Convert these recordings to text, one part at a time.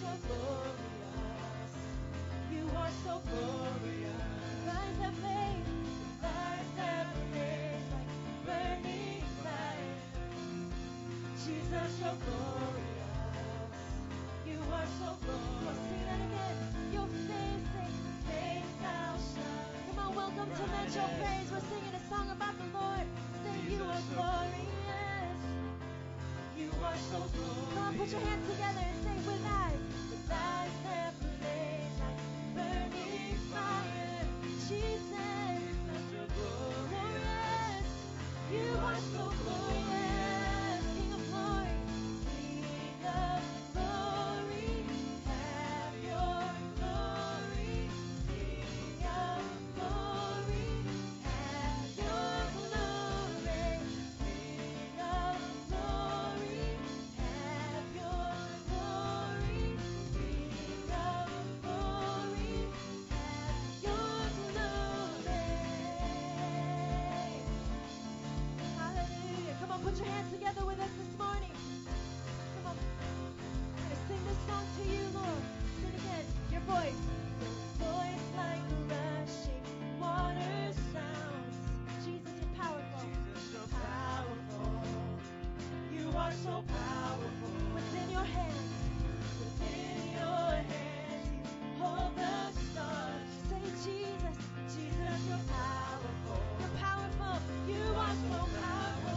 so glorious. You are so glorious. Rise up, faith. Rise up, faith. Like burning fire. Jesus, so glorious. You are so glorious. Sing that again. Your face, face shall shine. Come on, welcome to Metro Praise. We're singing a song about the Lord. Say, you are so glorious. You are so glorious. Come on, put your hands together and say, with eyes. With eyes that blaze like burning fire. Jesus, you're glorious. You are so glorious. King of glory. King of glory. Have your glory. King of glory. Have your glory. King of glory. Put your hands together with us this morning. Come on. We're going to sing this song to you, Lord. Sing again. Your voice. Your voice like rushing water sounds. Jesus, you're powerful. Jesus, you're powerful. You are so powerful. Within your hands. Within your hands. You hold the stars. Say, Jesus. Jesus, you're powerful. You're powerful. You are so powerful.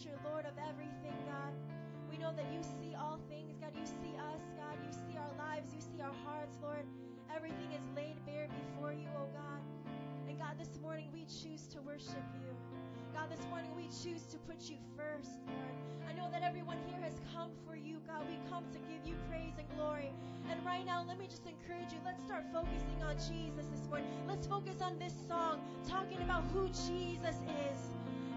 that you're Lord of everything, God. We know that you see all things, God. You see us, God. You see our lives. You see our hearts, Lord. Everything is laid bare before you, oh God. And God, this morning we choose to worship you. God, this morning we choose to put you first, Lord. I know that everyone here has come for you, God. We come to give you praise and glory. And right now, let me just encourage you. Let's start focusing on Jesus this morning. Let's focus on this song, talking about who Jesus is.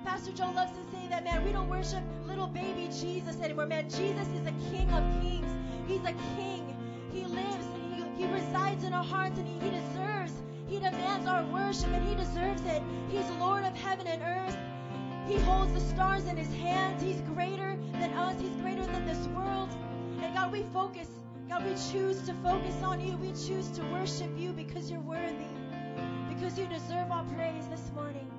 Pastor Joel loves to say that, man, we don't worship little baby Jesus anymore, man. Jesus is the King of Kings. He's a king. He lives and he resides in our hearts, and he deserves, he demands our worship, and he deserves it. He's Lord of heaven and earth. He holds the stars in his hands. He's greater than us. He's greater than this world. And God, we focus. God, we choose to focus on you. We choose to worship you because you're worthy, because you deserve our praise this morning.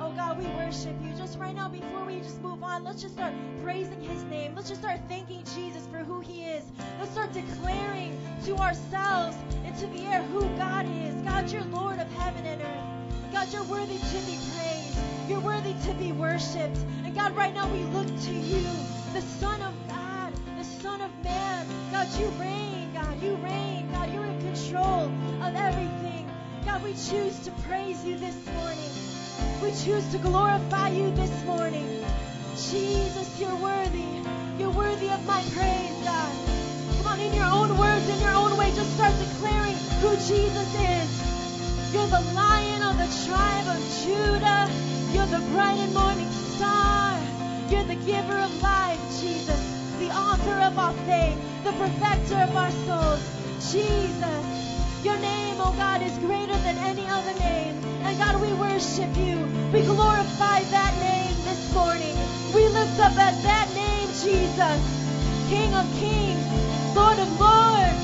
Oh, God, we worship you. Just right now, before we just move on, let's just start praising his name. Let's just start thanking Jesus for who he is. Let's start declaring to ourselves and to the air who God is. God, you're Lord of heaven and earth. God, you're worthy to be praised. You're worthy to be worshipped. And, God, right now we look to you, the Son of God, the Son of Man. God, you reign, God. You reign, God. You're in control of everything. God, we choose to praise you this morning. We choose to glorify you this morning. Jesus, you're worthy. You're worthy of my praise, God. Come on, in your own words, in your own way, just start declaring who Jesus is. You're the Lion of the tribe of Judah. You're the bright and morning star. You're the giver of life, Jesus. The author of our faith. The perfecter of our souls. Jesus. Your name, oh God, is greater than any other name. And God, we worship you. We glorify that name this morning. We lift up at that name, Jesus. King of kings, Lord of lords.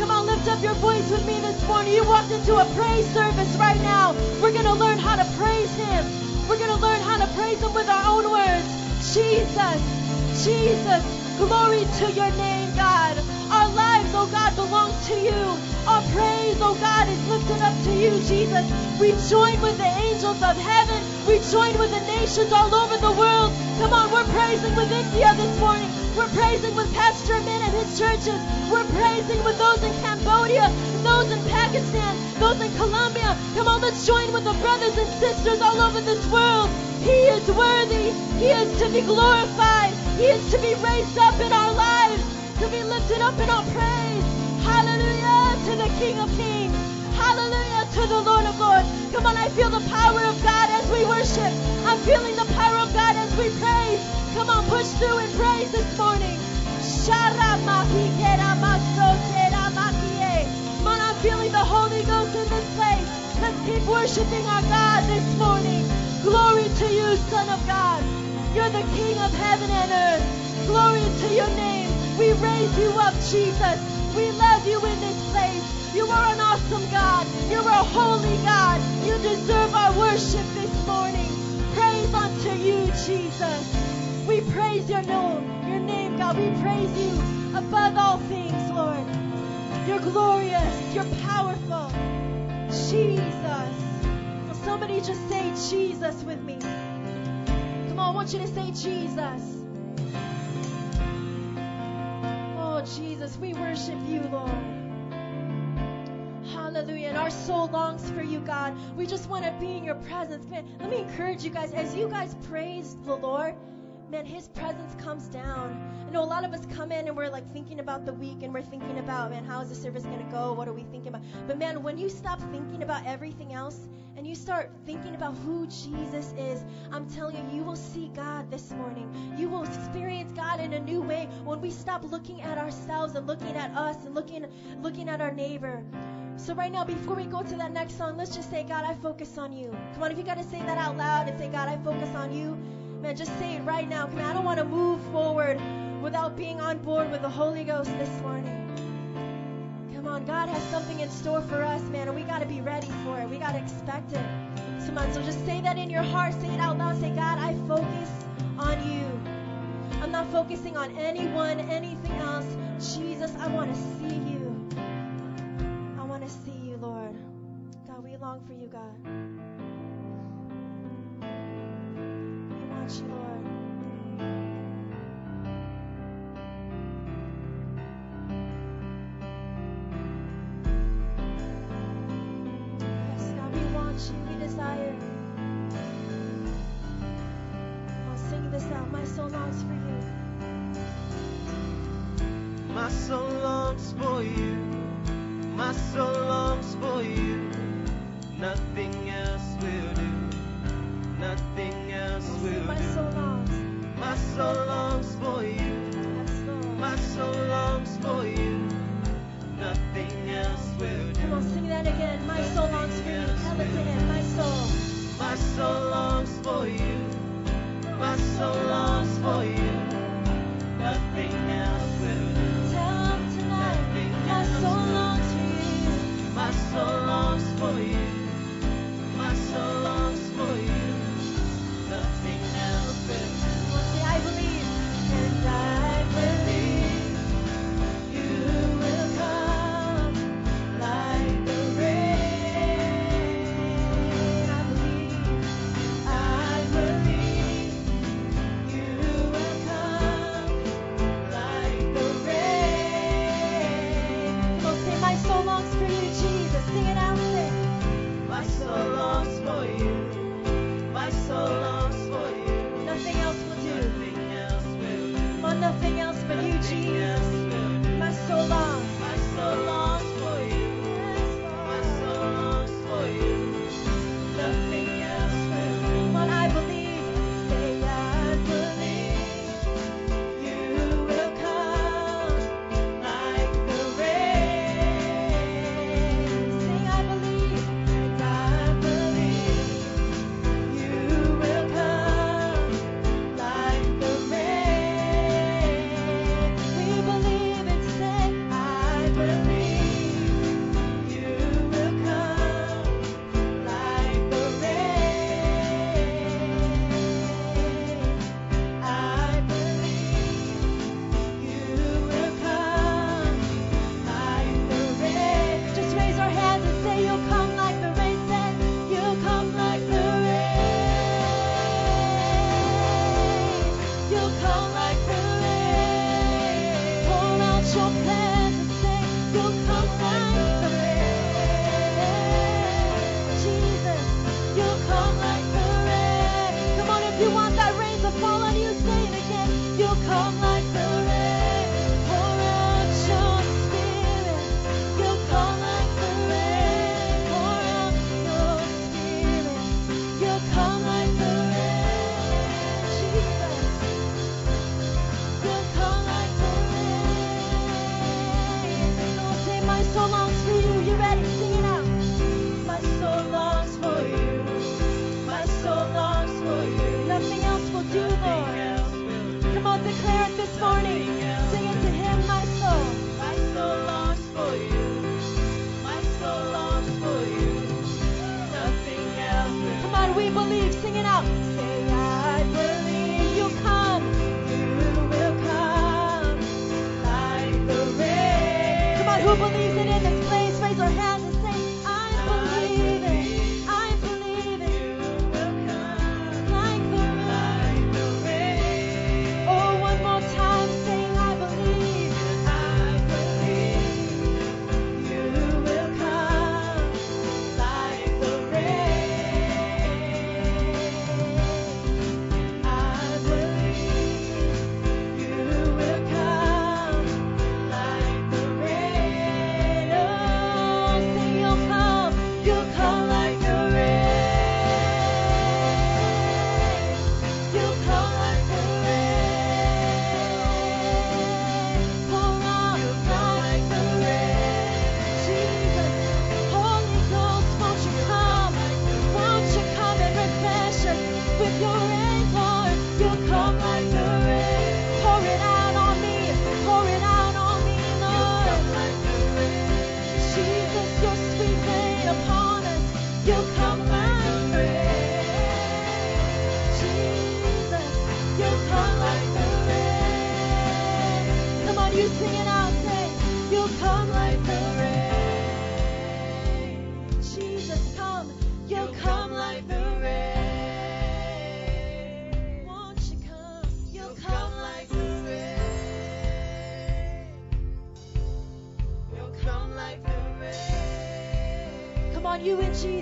Come on, lift up your voice with me this morning. You walked into a praise service right now. We're going to learn how to praise him. We're going to learn how to praise him with our own words. Jesus, Jesus, glory to your name, God. Our lives, oh God, belong to you. Our praise, oh God, is lifted up to you, Jesus. We join with the angels of heaven. We join with the nations all over the world. Come on, we're praising with India this morning. We're praising with Pastor Min and his churches. We're praising with those in Cambodia, those in Pakistan, those in Colombia. Come on, let's join with the brothers and sisters all over this world. He is worthy. He is to be glorified. He is to be raised up in our lives, to be lifted up in our praise. Hallelujah to the King of Kings. Hallelujah to the Lord of Lords. Come on, I feel the power of God as we worship. I'm feeling the power of God as we praise. Come on, push through and praise this morning. Come on, I'm feeling the Holy Ghost in this place. Let's keep worshiping our God this morning. Glory to you, Son of God. You're the King of heaven and earth. Glory to your name. We raise you up, Jesus. We love you in this place. You are an awesome God. You are a holy God. You deserve our worship this morning. Praise unto you, Jesus. We praise your name, God. We praise you above all things, Lord. You're glorious. You're powerful. Jesus. Somebody just say Jesus with me. Come on, I want you to say Jesus. Jesus, we worship you, Lord. Hallelujah. And our soul longs for you, God. We just want to be in your presence. Man, let me encourage you guys. As you guys praise the Lord, man, his presence comes down. I know a lot of us come in and we're like thinking about the week and we're thinking about, man, how is the service going to go? What are we thinking about? But man, when you stop thinking about everything else and you start thinking about who Jesus is, I'm telling you, you will see God this morning. You will experience God in a new way when we stop looking at ourselves and looking at us and looking at our neighbor. So right now, before we go to that next song, let's just say, God, I focus on you. Come on, if you got to say that out loud and say, God, I focus on you, man, just say it right now. Come on, I don't want to move forward without being on board with the Holy Ghost this morning. Come on, God has something in store for us, man, and we got to be ready for it. We got to expect it. Come on, so just say that in your heart. Say it out loud. Say, God, I focus on you. I'm not focusing on anyone, anything else. Jesus, I want to see you. I want to see you, Lord. God, we long for you, God. We want you, Lord. this out. My soul longs for you. My soul longs for you. My soul longs for you. Nothing else will do. Nothing else will do. My soul longs. My soul longs for you. My soul longs for you. Nothing else will do. Come on, sing that again. My soul longs for you. Tell it to him. My soul. My soul longs for you. My soul longs for you. Nothing else will do. Tell him tonight. My soul longs for you. My soul longs for you. My soul longs for you. Nothing else will do. Well, see, I believe. And I believe you will come like the rain.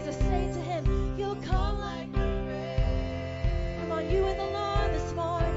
Say to him, you'll come like the rain. Come on, you and the Lord this morning.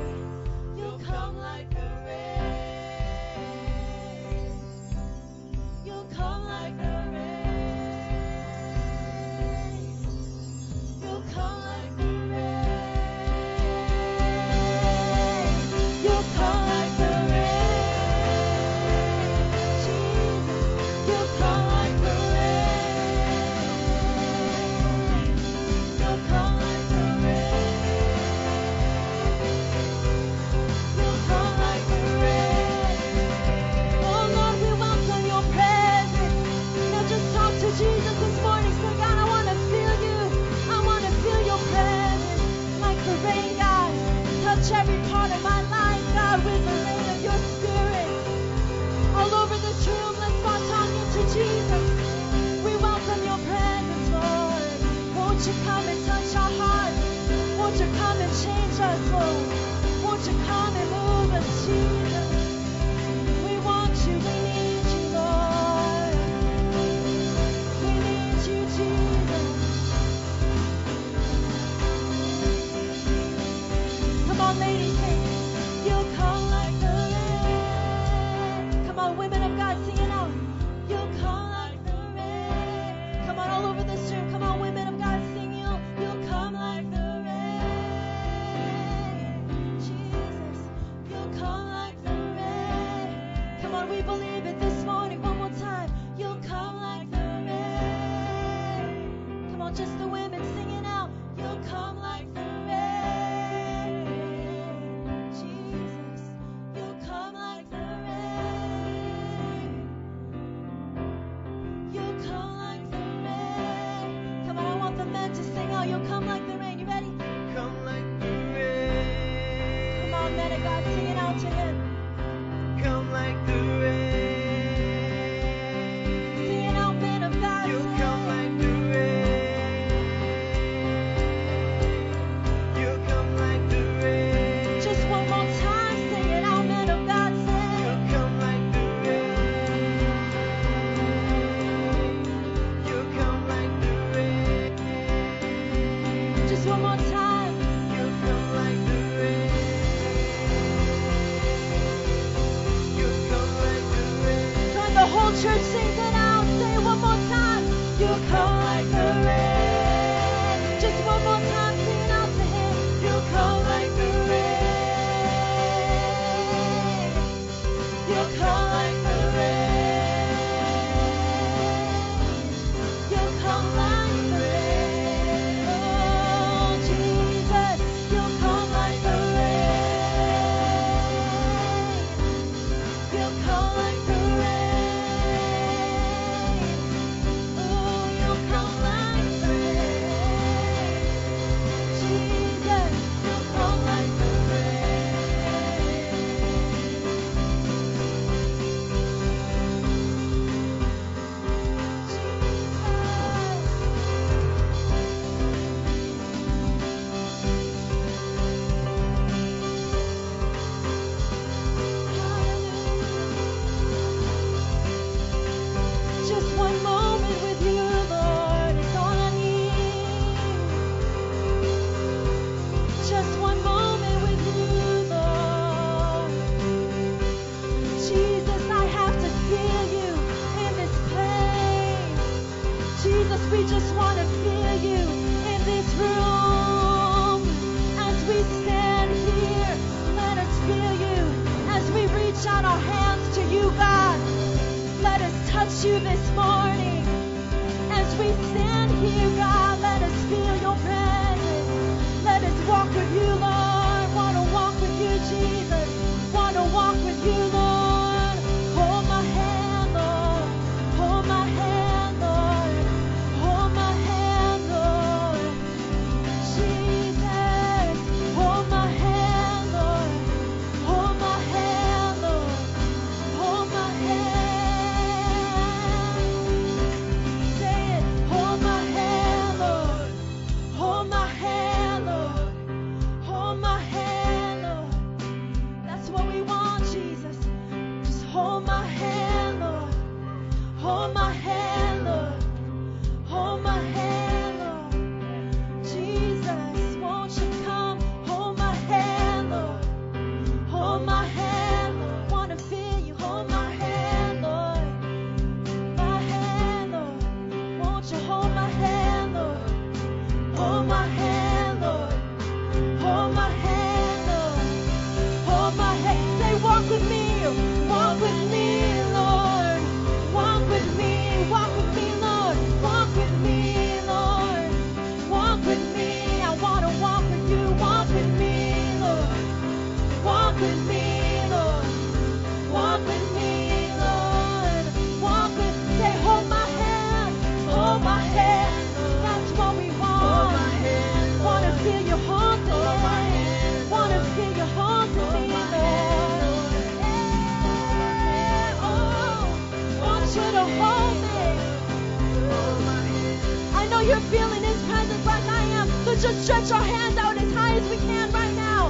just stretch our hands out as high as we can right now.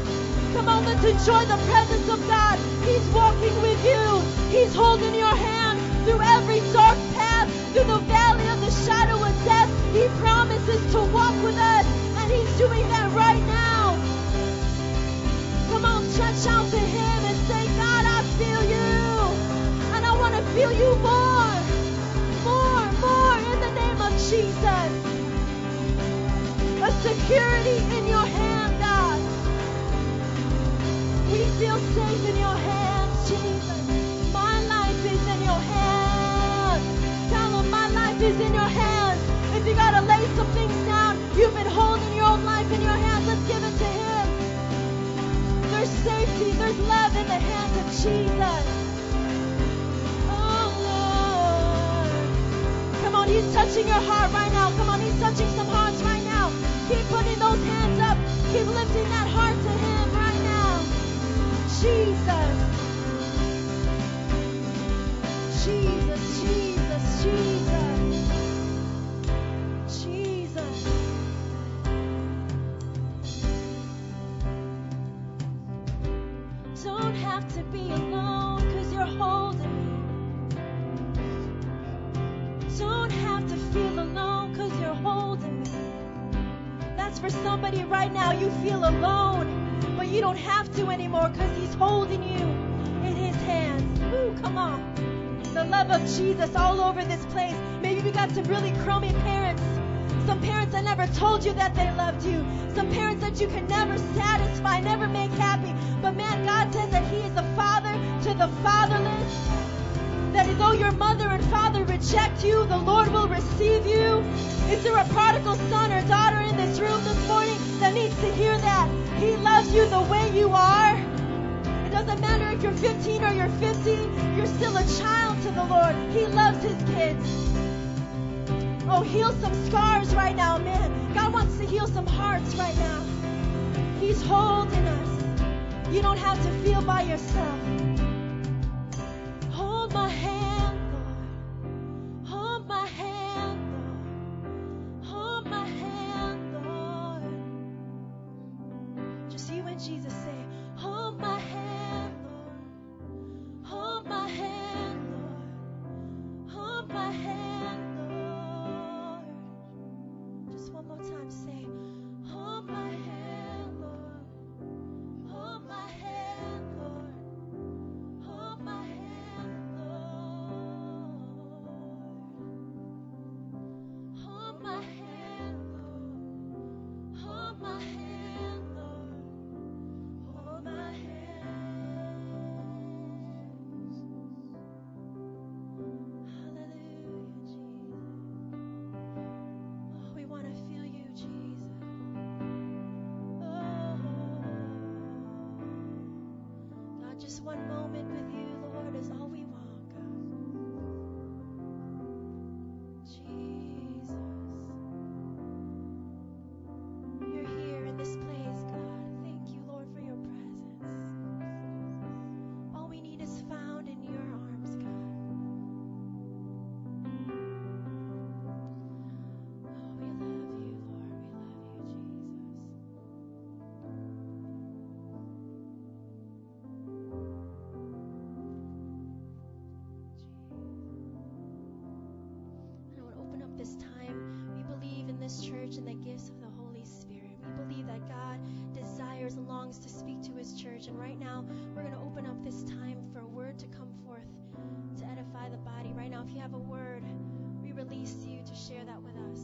Come on, let's enjoy the presence of God. He's walking with you. He's holding your hand through every dark path, through the valley of the shadow of death. He promises to walk with us, and He's doing that right now. Come on, stretch out to Him and say, God, I feel you, and I want to feel you more in the name of Jesus. A security in your hand, God. We feel safe in your hands, Jesus. My life is in your hands. Tell Him, my life is in your hands. If you got to lay some things down, you've been holding your own life in your hands, let's give it to Him. There's safety, there's love in the hands of Jesus. Oh, Lord. Come on, He's touching your heart right now. Come on, He's touching some hearts right now. Keep putting those hands up. Keep lifting that heart to Him right now. Jesus. Jesus, Jesus, Jesus. Jesus. Don't have to be alone, 'cause you're holding me. Don't have to feel alone, 'cause you're holding me. That's for somebody right now. You feel alone, but you don't have to anymore because He's holding you in His hands. Woo, come on. The love of Jesus all over this place. Maybe we got some really crummy parents. Some parents that never told you that they loved you. Some parents that you can never satisfy, never make happy. But man, God says that He is a father to the fatherless. That though your mother and father reject you, the Lord will receive you. Is there a prodigal son or daughter in this room this morning that needs to hear that? He loves you the way you are. It doesn't matter if you're 15 or you're 50, you're still a child to the Lord. He loves His kids. Oh, heal some scars right now, man. God wants to heal some hearts right now. He's holding us. You don't have to feel by yourself. Hold my hand, Lord. Hold my hand, Lord. Hold my hand, Lord. Just you and Jesus say, hold my hand, Lord. Hold my hand, Lord. Hold my hand, Lord. Just one more time say, hold my hand, Lord. Hold my hand, Lord. Hold my hand. And right now, we're going to open up this time for a word to come forth to edify the body. Right now, if you have a word, we release you to share that with us.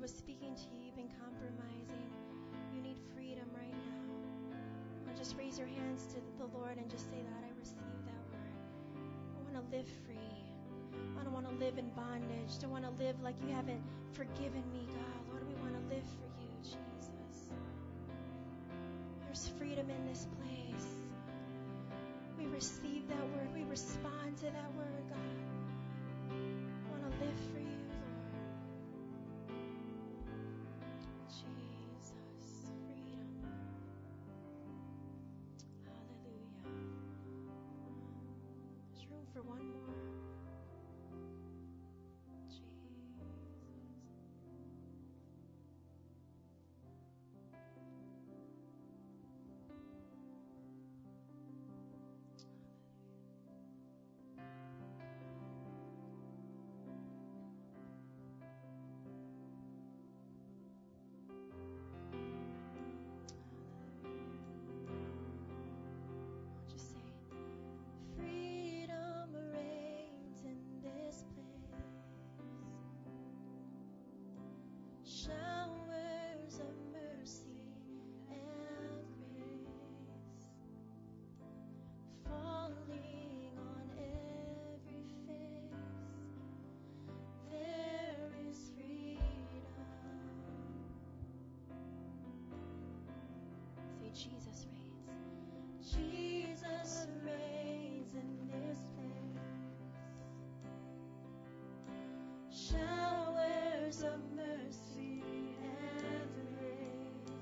Lord was speaking to you, you've been compromising, you need freedom right now, I'll just raise your hands to the Lord and just say, God, I receive that word. I want to live free. I don't want to live in bondage. I don't want to live like you haven't forgiven me, God. Lord, we want to live for you, Jesus. There's freedom in this place. We receive that word. We respond to that word, God. I want to live for you. Jesus reigns. Jesus reigns in this place. Showers of mercy and grace,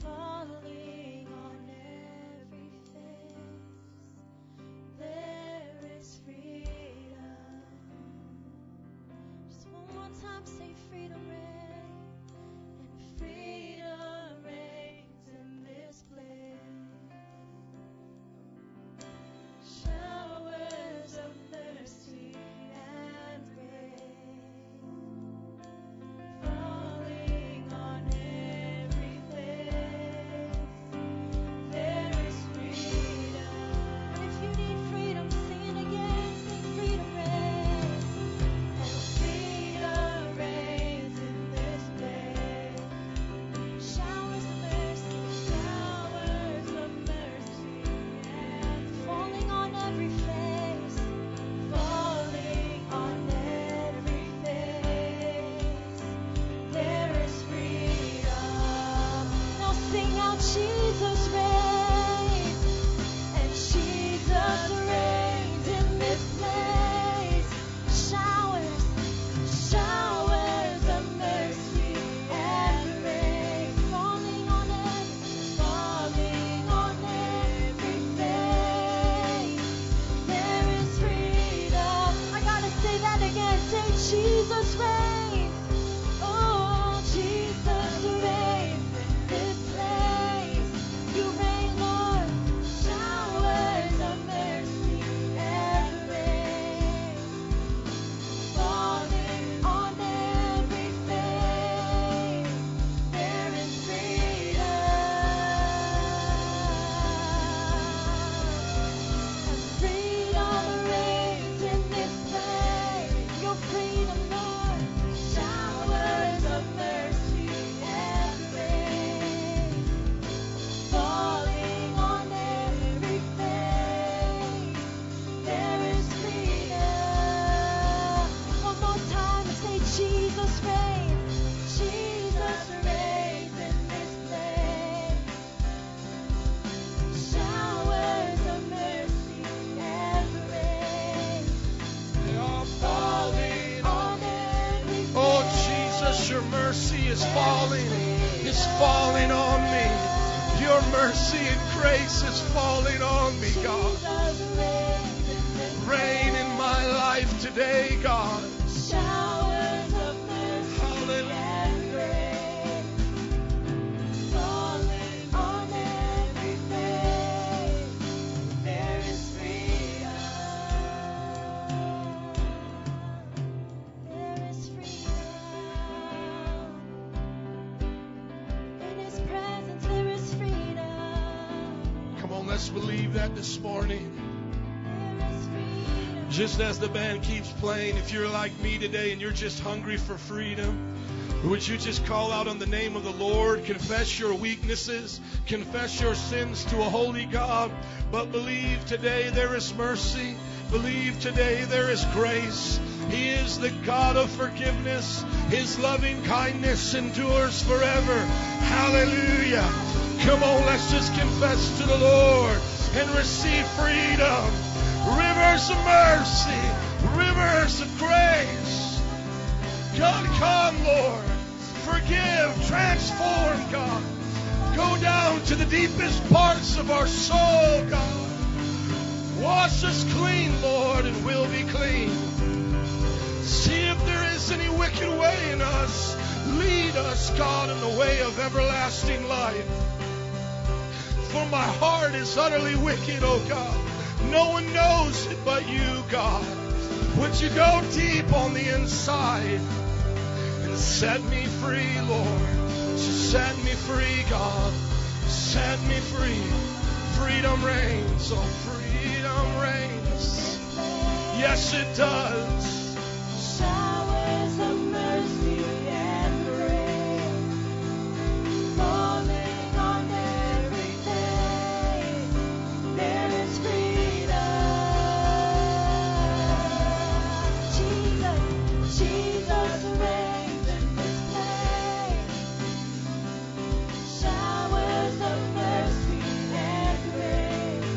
falling on every face. There is freedom. Just one more time, say freedom reigns, and freedom reigns. Believe that this morning. Just as the band keeps playing, if you're like me today and you're just hungry for freedom, would you just call out on the name of the Lord, confess your weaknesses, confess your sins to a holy God, but believe today there is mercy, believe today there is grace. He is the God of forgiveness. His loving kindness endures forever. Hallelujah. Come on, let's just confess to the Lord and receive freedom. Rivers of mercy, rivers of grace. God, come, Lord. Forgive, transform, God. Go down to the deepest parts of our soul, God. Wash us clean, Lord, and we'll be clean. See if there is any wicked way in us. Lead us, God, in the way of everlasting life. For my heart is utterly wicked, O God. No one knows it but you, God. Would you go deep on the inside and set me free, Lord? So set me free, God. Set me free. Freedom reigns. Oh, freedom reigns. Yes, it does. Showers of mercy and grace falling on every day. There is freedom. Jesus reigns in this place. Showers of mercy and grace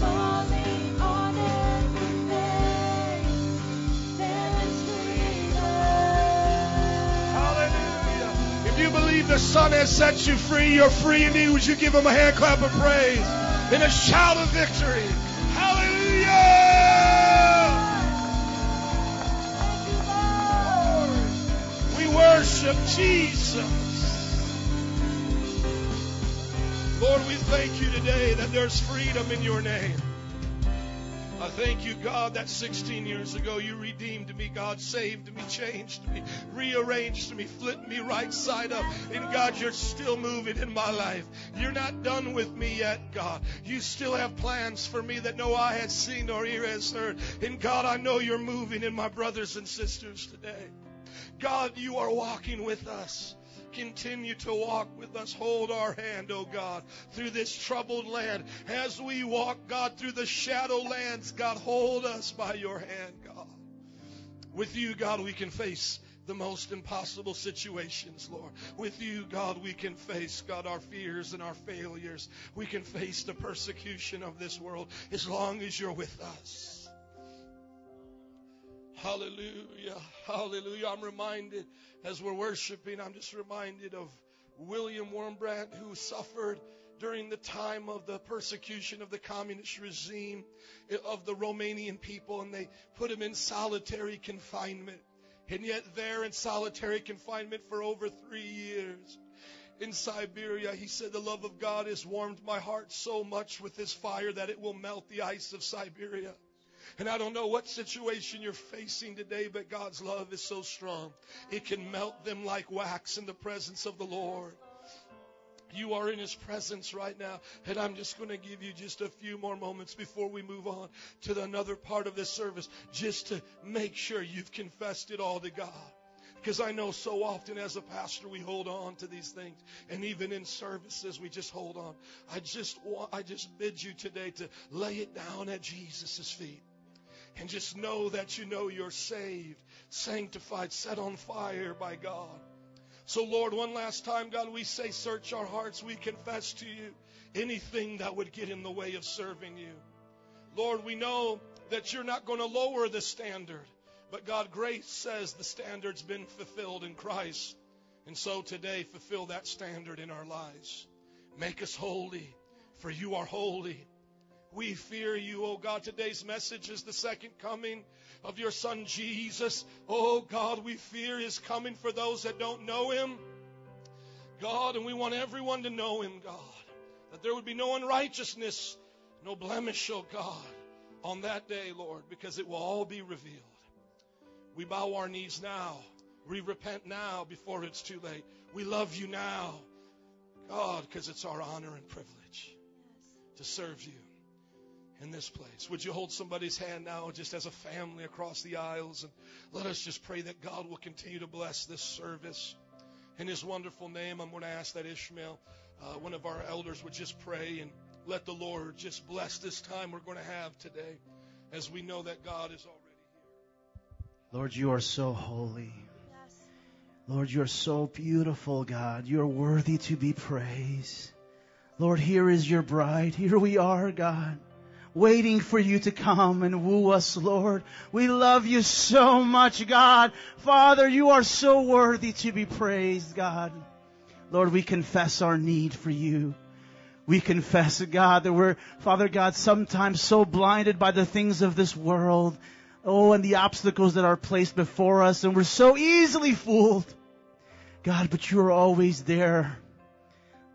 falling on every day. There is freedom. Hallelujah. If you believe the Son has set you free, you're free indeed. Would you give him a hand clap of praise and a shout of victory? Hallelujah. Worship Jesus. Lord, we thank you today that there's freedom in your name. I thank you, God, that 16 years ago you redeemed me, God, saved me, changed me, rearranged me, flipped me right side up. And God, you're still moving in my life. You're not done with me yet, God. You still have plans for me that no eye has seen nor ear has heard. And God, I know you're moving in my brothers and sisters today. God, you are walking with us. Continue to walk with us. Hold our hand, oh God, through this troubled land. As we walk, God, through the shadow lands, God, hold us by your hand, God. With you, God, we can face the most impossible situations, Lord. With you, God, we can face, God, our fears and our failures. We can face the persecution of this world as long as you're with us. Hallelujah, hallelujah. I'm reminded, as we're worshiping, I'm just reminded of William Wurmbrand, who suffered during the time of the persecution of the communist regime of the Romanian people, and they put him in solitary confinement. And yet there in solitary confinement for over 3 years in Siberia, he said, the love of God has warmed my heart so much with this fire that it will melt the ice of Siberia. And I don't know what situation you're facing today, but God's love is so strong. It can melt them like wax in the presence of the Lord. You are in his presence right now. And I'm just going to give you just a few more moments before we move on to another part of this service, just to make sure you've confessed it all to God. Because I know so often as a pastor, we hold on to these things. And even in services, we just hold on. I just bid you today to lay it down at Jesus' feet. And just know that you know you're saved, sanctified, set on fire by God. So, Lord, one last time, God, we say, search our hearts. We confess to you anything that would get in the way of serving you. Lord, we know that you're not going to lower the standard. But, God, grace says the standard's been fulfilled in Christ. And so today, fulfill that standard in our lives. Make us holy, for you are holy. We fear you, oh God. Today's message is the second coming of your Son, Jesus. Oh God, we fear his coming for those that don't know him, God, and we want everyone to know him, God, that there would be no unrighteousness, no blemish, oh God, on that day, Lord, because it will all be revealed. We bow our knees now. We repent now before it's too late. We love you now, God, because it's our honor and privilege to serve you. in this place. Would you hold somebody's hand now, just as a family across the aisles, and let us just pray that God will continue to bless this service. In His wonderful name, I'm going to ask that Ishmael, one of our elders, would just pray and let the Lord just bless this time we're going to have today, as we know that God is already here. Lord, you are so holy. Yes. Lord, you are so beautiful, God. You are worthy to be praised. Lord, here is your bride. Here we are, God, waiting for you to come and woo us, Lord. We love you so much, God. Father, you are so worthy to be praised, God. Lord, we confess our need for you. We confess, God, that we're, Father God, sometimes so blinded by the things of this world, oh, and the obstacles that are placed before us, and we're so easily fooled. God, but you're always there.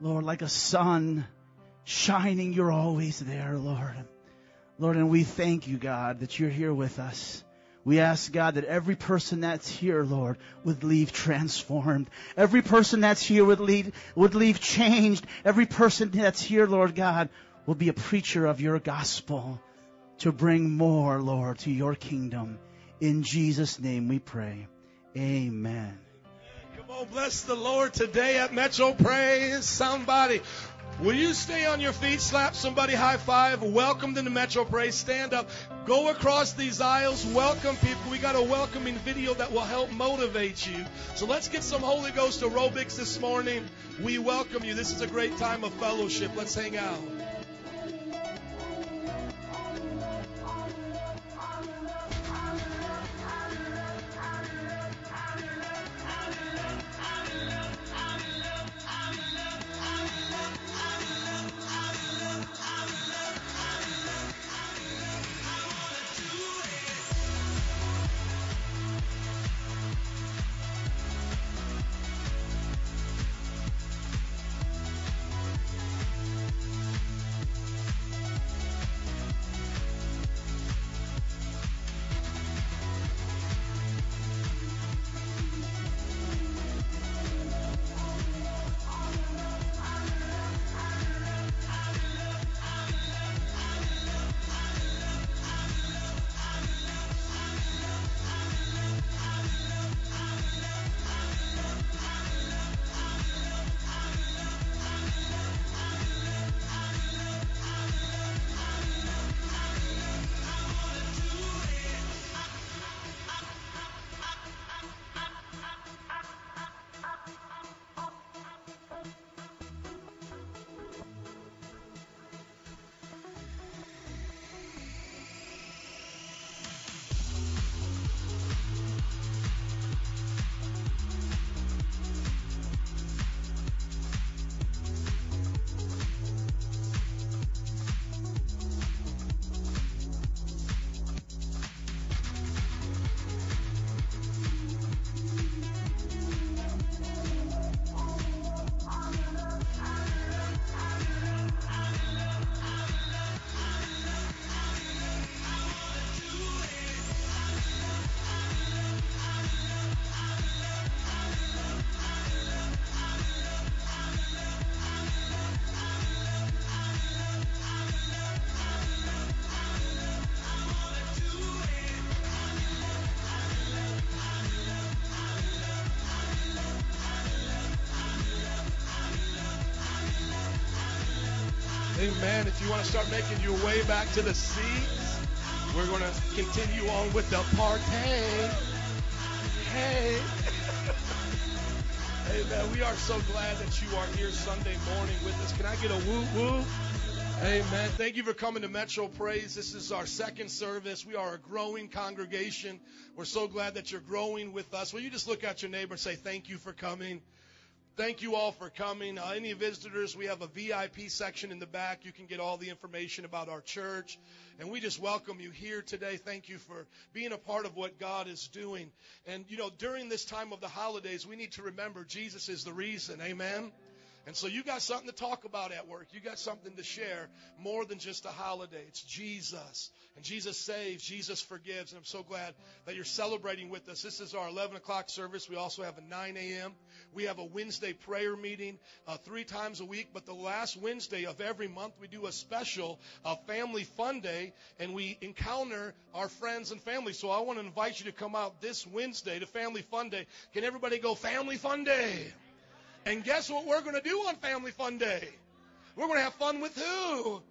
Lord, like a sun shining, you're always there, Lord. Lord, and we thank you, God, that you're here with us. We ask, God, that every person that's here, Lord, would leave transformed. Every person that's here would leave changed. Every person that's here, Lord God, will be a preacher of your gospel to bring more, Lord, to your kingdom. In Jesus' name we pray. Amen. Come on, bless the Lord today at Metro Praise. Somebody. Will you stay on your feet, slap somebody, high five, welcome them to Metro Praise, stand up, go across these aisles, welcome people. We got a welcoming video that will help motivate you. So let's get some Holy Ghost aerobics this morning. We welcome you. This is a great time of fellowship. Let's hang out. Amen. If you want to start making your way back to the seats, we're going to continue on with the party. Hey. Amen. We are so glad that you are here Sunday morning with us. Can I get a woo-woo? Amen. Thank you for coming to Metro Praise. This is our second service. We are a growing congregation. We're so glad that you're growing with us. Will you just look at your neighbor and say, thank you for coming? Thank you all for coming. Any visitors, we have a VIP section in the back. You can get all the information about our church. And we just welcome you here today. Thank you for being a part of what God is doing. And, you know, during this time of the holidays, we need to remember Jesus is the reason. Amen. And so you got something to talk about at work. You got something to share more than just a holiday. It's Jesus. And Jesus saves. Jesus forgives. And I'm so glad that you're celebrating with us. This is our 11 o'clock service. We also have a 9 a.m. We have a Wednesday prayer meeting 3 times a week. But the last Wednesday of every month, we do a special family fun day. And we encounter our friends and family. So I want to invite you to come out this Wednesday to Family Fun Day. Can everybody go Family Fun Day? And guess what we're going to do on Family Fun Day? We're going to have fun with who?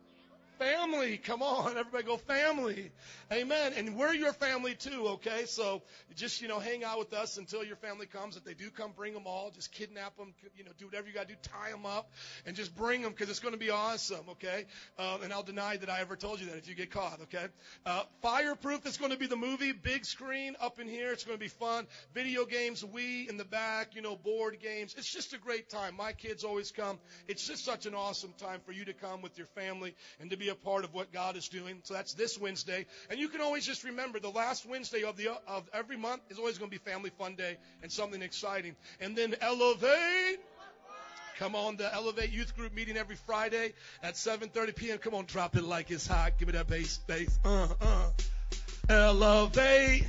Family. Come on. Everybody go family. Amen. And we're your family too, okay? So just, hang out with us until your family comes. If they do come, bring them all. Just kidnap them. Do whatever you got to do. Tie them up and just bring them because it's going to be awesome, okay? And I'll deny that I ever told you that if you get caught, okay? Fireproof is going to be the movie. Big screen up in here. It's going to be fun. Video games, Wii in the back, board games. It's just a great time. My kids always come. It's just such an awesome time for you to come with your family and to be a part of what God is doing. So that's this Wednesday. And you can always just remember the last Wednesday of every month is always going to be Family Fun Day and something exciting. And then Elevate. Come on, the Elevate Youth Group meeting every Friday at 7:30 p.m. Come on, drop it like it's hot. Give me that bass. Elevate.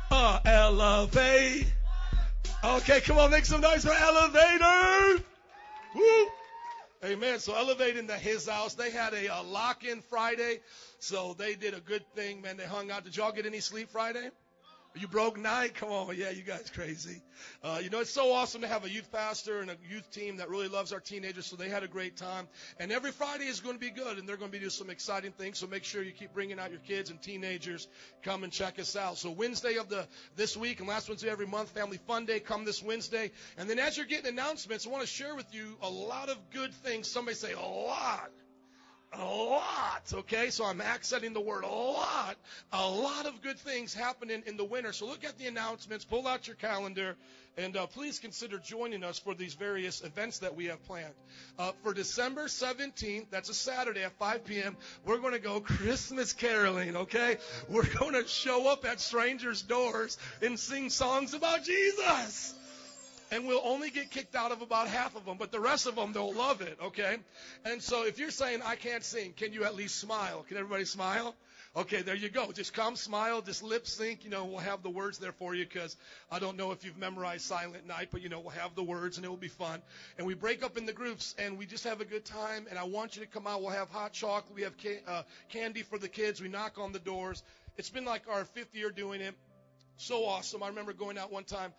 Elevate. Okay, come on, make some noise for Elevator. Woo. Amen. So Elevate into his house. They had a lock-in Friday, so they did a good thing, man. They hung out. Did y'all get any sleep Friday? You broke night? Come on. Yeah, you guys crazy. It's so awesome to have a youth pastor and a youth team that really loves our teenagers, so they had a great time. And every Friday is going to be good, and they're going to be doing some exciting things, so make sure you keep bringing out your kids and teenagers. Come and check us out. So Wednesday of this week and last Wednesday every month, Family Fun Day, come this Wednesday. And then as you're getting announcements, I want to share with you a lot of good things. Somebody say, a lot. A lot, okay? So I'm accenting the word a lot. A lot of good things happening in the winter. So look at the announcements, pull out your calendar, and please consider joining us for these various events that we have planned. For December 17th, that's a Saturday at 5 p.m., we're going to go Christmas caroling, okay? We're going to show up at strangers' doors and sing songs about Jesus. And we'll only get kicked out of about half of them, but the rest of them, they'll love it, okay? And so if you're saying, I can't sing, can you at least smile? Can everybody smile? Okay, there you go. Just come, smile, just lip sync. We'll have the words there for you because I don't know if you've memorized Silent Night, but, we'll have the words and it will be fun. And we break up into groups and we just have a good time. And I want you to come out. We'll have hot chocolate. We have candy for the kids. We knock on the doors. It's been like our 5th year doing it. So awesome. I remember going out one time,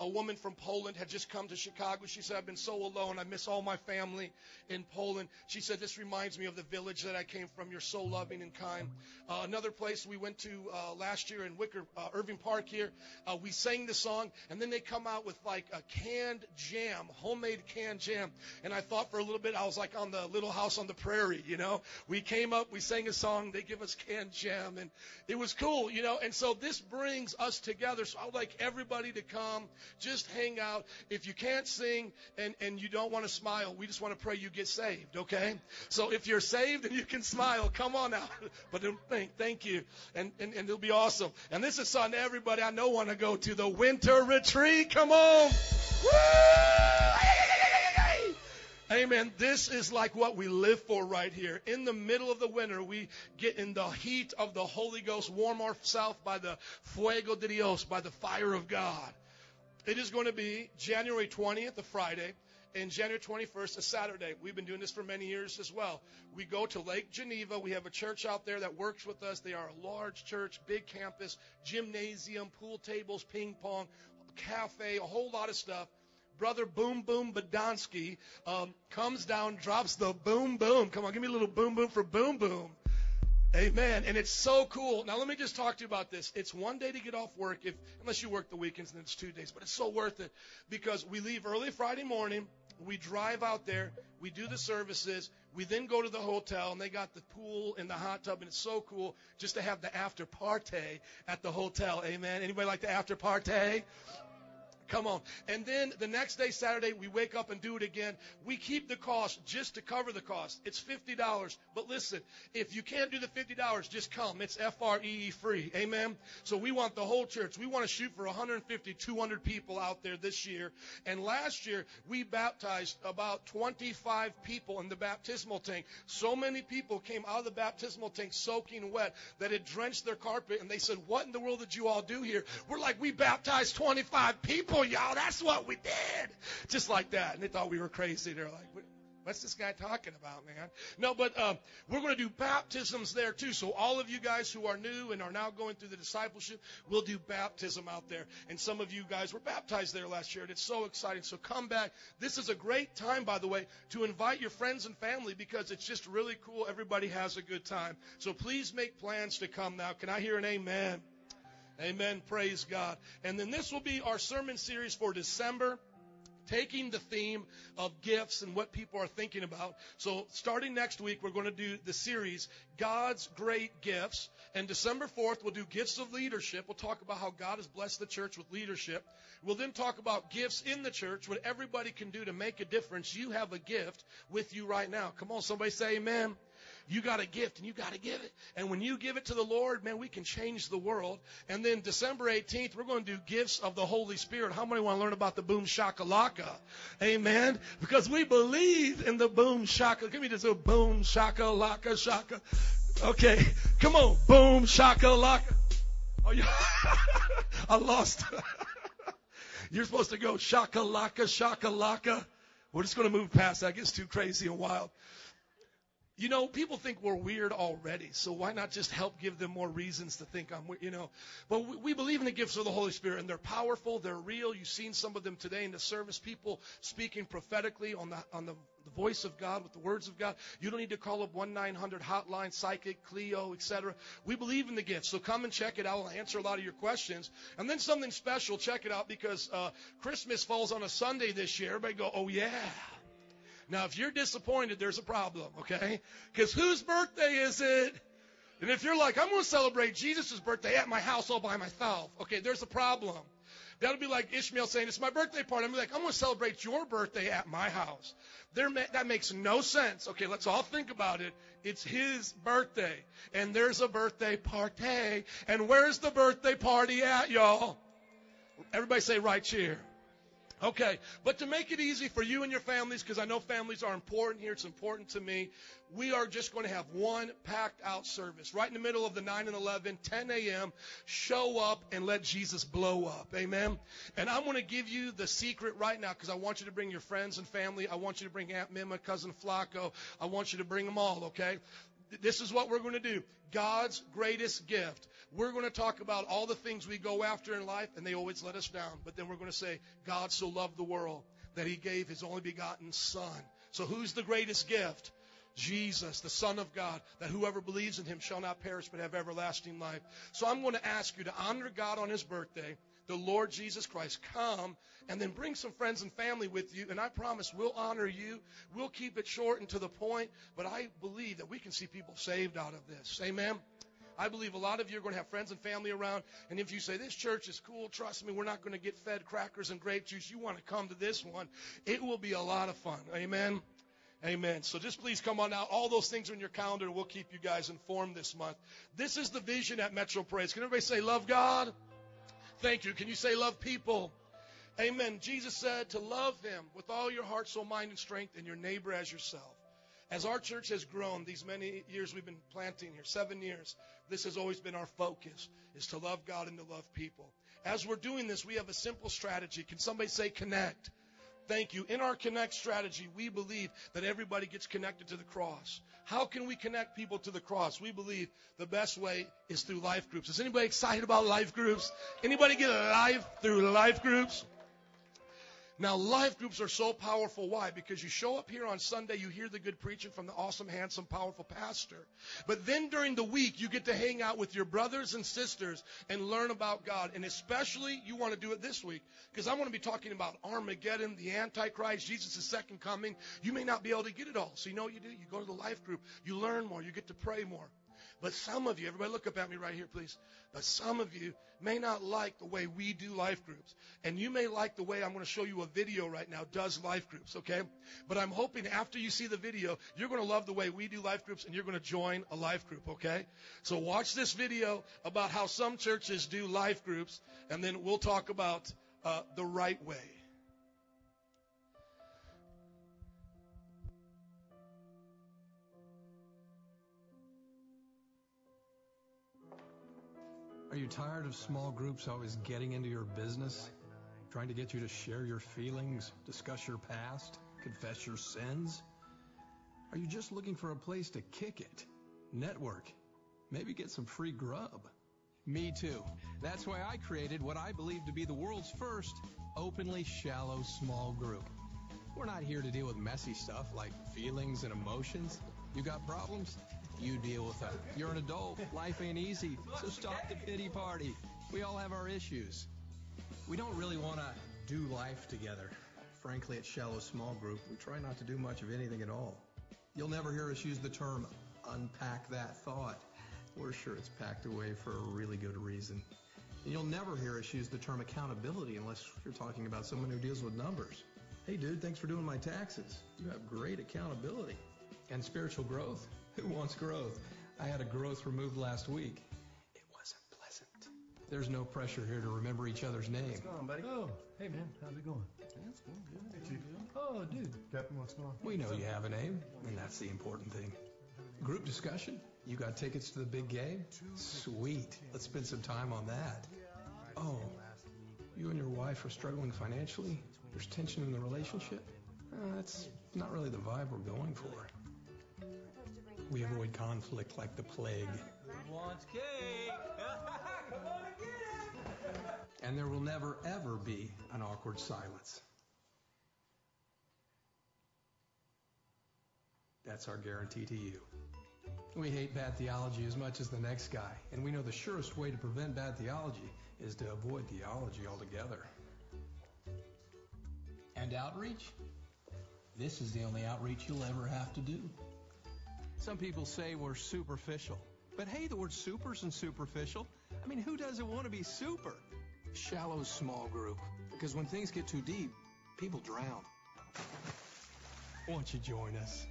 a woman from Poland had just come to Chicago. She said, I've been so alone. I miss all my family in Poland. She said, this reminds me of the village that I came from. You're so loving and kind. Another place we went to last year in Wicker, Irving Park here, we sang the song, and then they come out with like a canned jam, homemade canned jam. And I thought for a little bit, I was like on the Little House on the Prairie, We came up, we sang a song, they give us canned jam, and it was cool, And so this brings us together. So I would like everybody to come, just hang out. If you can't sing and you don't want to smile, we just want to pray you get saved, okay? So if you're saved and you can smile, come on out. But thank you. And it'll be awesome. And this is something everybody I know want to go to, the winter retreat. Come on. Woo! Amen. This is like what we live for right here. In the middle of the winter, we get in the heat of the Holy Ghost, warm ourselves by the fuego de Dios, by the fire of God. It is going to be January 20th, a Friday, and January 21st, a Saturday. We've been doing this for many years as well. We go to Lake Geneva. We have a church out there that works with us. They are a large church, big campus, gymnasium, pool tables, ping pong, cafe, a whole lot of stuff. Brother Boom Boom Badonsky comes down, drops the boom boom. Come on, give me a little boom boom for Boom Boom. Amen. And it's so cool. Now let me just talk to you about this. It's one day to get off work, unless you work the weekends, and then it's 2 days. But it's so worth it because we leave early Friday morning. We drive out there. We do the services. We then go to the hotel, and they got the pool and the hot tub, and it's so cool just to have the after party at the hotel. Amen. Anybody like the after party? Come on. And then the next day, Saturday, we wake up and do it again. We keep the cost just to cover the cost. It's $50. But listen, if you can't do the $50, just come. It's FREE free. Amen. So we want the whole church. We want to shoot for 150, 200 people out there this year. And last year, we baptized about 25 people in the baptismal tank. So many people came out of the baptismal tank soaking wet that it drenched their carpet. And they said, what in the world did you all do here? We're like, we baptized 25 people. Y'all, that's what we did, just like that. And they thought we were crazy. They're like, what's this guy talking about, man? No, but we're going to do baptisms there too. So all of you guys who are new and are now going through the discipleship, we'll do baptism out there. And some of you guys were baptized there last year, and it's so exciting. So come back. This is a great time, by the way, to invite your friends and family, because it's just really cool. Everybody has a good time. So please make plans to come now. Can I hear an amen? Amen. Praise God. And then this will be our sermon series for December, taking the theme of gifts and what people are thinking about. So starting next week, we're going to do the series, God's Great Gifts. And December 4th, we'll do gifts of leadership. We'll talk about how God has blessed the church with leadership. We'll then talk about gifts in the church, what everybody can do to make a difference. You have a gift with you right now. Come on, somebody say amen. You got a gift, and you got to give it. And when you give it to the Lord, man, we can change the world. And then December 18th, we're going to do gifts of the Holy Spirit. How many want to learn about the boom shakalaka? Amen. Because we believe in the boom shakalaka. Give me this little boom shakalaka shaka. Okay, come on, boom shakalaka. Oh, yeah. I lost. You're supposed to go shakalaka shakalaka. We're just going to move past that. It gets too crazy and wild. You know, people think we're weird already, so why not just help give them more reasons to think I'm weird, you know. But we believe in the gifts of the Holy Spirit, and they're powerful, they're real. You've seen some of them today in the service, people speaking prophetically on the voice of God, with the words of God. You don't need to call up 1-900 hotline, psychic, Clio, etc. We believe in the gifts, so come and check it out. I'll answer a lot of your questions. And then something special, check it out, because Christmas falls on a Sunday this year. Everybody go, oh, yeah. Now, if you're disappointed, there's a problem, okay? Because whose birthday is it? And if you're like, I'm going to celebrate Jesus' birthday at my house all by myself, okay, there's a problem. That'll be like Ishmael saying, it's my birthday party. I'm like, I'm going to celebrate your birthday at my house. That makes no sense. Okay, let's all think about it. It's his birthday, and there's a birthday party. And where's the birthday party at, y'all? Everybody say right here. Okay, but to make it easy for you and your families, because I know families are important here, it's important to me, we are just going to have one packed-out service right in the middle of the 9 and 11, 10 a.m., show up and let Jesus blow up, amen? And I'm going to give you the secret right now, because I want you to bring your friends and family. I want you to bring Aunt Mima, Cousin Flacco. I want you to bring them all, okay? This is what we're going to do, God's greatest gift. We're going to talk about all the things we go after in life, and they always let us down. But then we're going to say, God so loved the world that he gave his only begotten Son. So who's the greatest gift? Jesus, the Son of God, that whoever believes in him shall not perish but have everlasting life. So I'm going to ask you to honor God on his birthday, the Lord Jesus Christ. Come and then bring some friends and family with you, and I promise we'll honor you. We'll keep it short and to the point, but I believe that we can see people saved out of this. Amen? I believe a lot of you are going to have friends and family around, and if you say, this church is cool, trust me, we're not going to get fed crackers and grape juice. You want to come to this one. It will be a lot of fun. Amen? Amen. So just please come on out. All those things are in your calendar. We'll keep you guys informed this month. This is the vision at Metro Praise. Can everybody say, love God? Thank you. Can you say love people? Amen. Jesus said to love him with all your heart, soul, mind, and strength, and your neighbor as yourself. As our church has grown, these many years we've been planting here, 7 years, this has always been our focus, is to love God and to love people. As we're doing this, we have a simple strategy. Can somebody say connect? Thank you. In our connect strategy, we believe that everybody gets connected to the cross. How can we connect people to the cross? We believe the best way is through life groups. Is anybody excited about life groups? Anybody get alive through life groups? Now, life groups are so powerful. Why? Because you show up here on Sunday, you hear the good preaching from the awesome, handsome, powerful pastor. But then during the week, you get to hang out with your brothers and sisters and learn about God. And especially, you want to do it this week, because I'm going to be talking about Armageddon, the Antichrist, Jesus' second coming. You may not be able to get it all. So you know what you do? You go to the life group. You learn more. You get to pray more. But some of you, everybody look up at me right here, please. But some of you may not like the way we do life groups. And you may like the way I'm going to show you a video right now does life groups, okay? But I'm hoping after you see the video, you're going to love the way we do life groups and you're going to join a life group, okay? So watch this video about how some churches do life groups, and then we'll talk about the right way. Are you tired of small groups always getting into your business, trying to get you to share your feelings, discuss your past, confess your sins? Are you just looking for a place to kick it, network, maybe get some free grub? Me too. That's why I created what I believe to be the world's first openly shallow small group. We're not here to deal with messy stuff like feelings and emotions. You got problems? You deal with that. You're an adult. Life ain't easy, so stop the pity party. We all have our issues. We don't really want to do life together. Frankly, at Shallow Small Group, we try not to do much of anything at all. You'll never hear us use the term, unpack that thought. We're sure it's packed away for a really good reason. And you'll never hear us use the term accountability unless you're talking about someone who deals with numbers. Hey, dude, thanks for doing my taxes. You have great accountability. And spiritual growth. Who wants growth? I had a growth removed last week. It wasn't pleasant. There's no pressure here to remember each other's name. What's going on, buddy? Oh, hey, man. How's it going? It's going good. Hey, Chief. Oh, dude. Captain, what's going on? We know you have a name, and that's the important thing. Group discussion? You got tickets to the big game? Sweet. Let's spend some time on that. Oh, you and your wife are struggling financially? There's tension in the relationship? That's not really the vibe we're going for. We avoid conflict like the plague. Who wants cake? Come on again! And there will never, ever be an awkward silence. That's our guarantee to you. We hate bad theology as much as the next guy, and we know the surest way to prevent bad theology is to avoid theology altogether. And outreach? This is the only outreach you'll ever have to do. Some people say we're superficial, but hey, the word supers and superficial. I mean, who doesn't want to be super? Shallow small group, because when things get too deep, people drown. Won't you join us?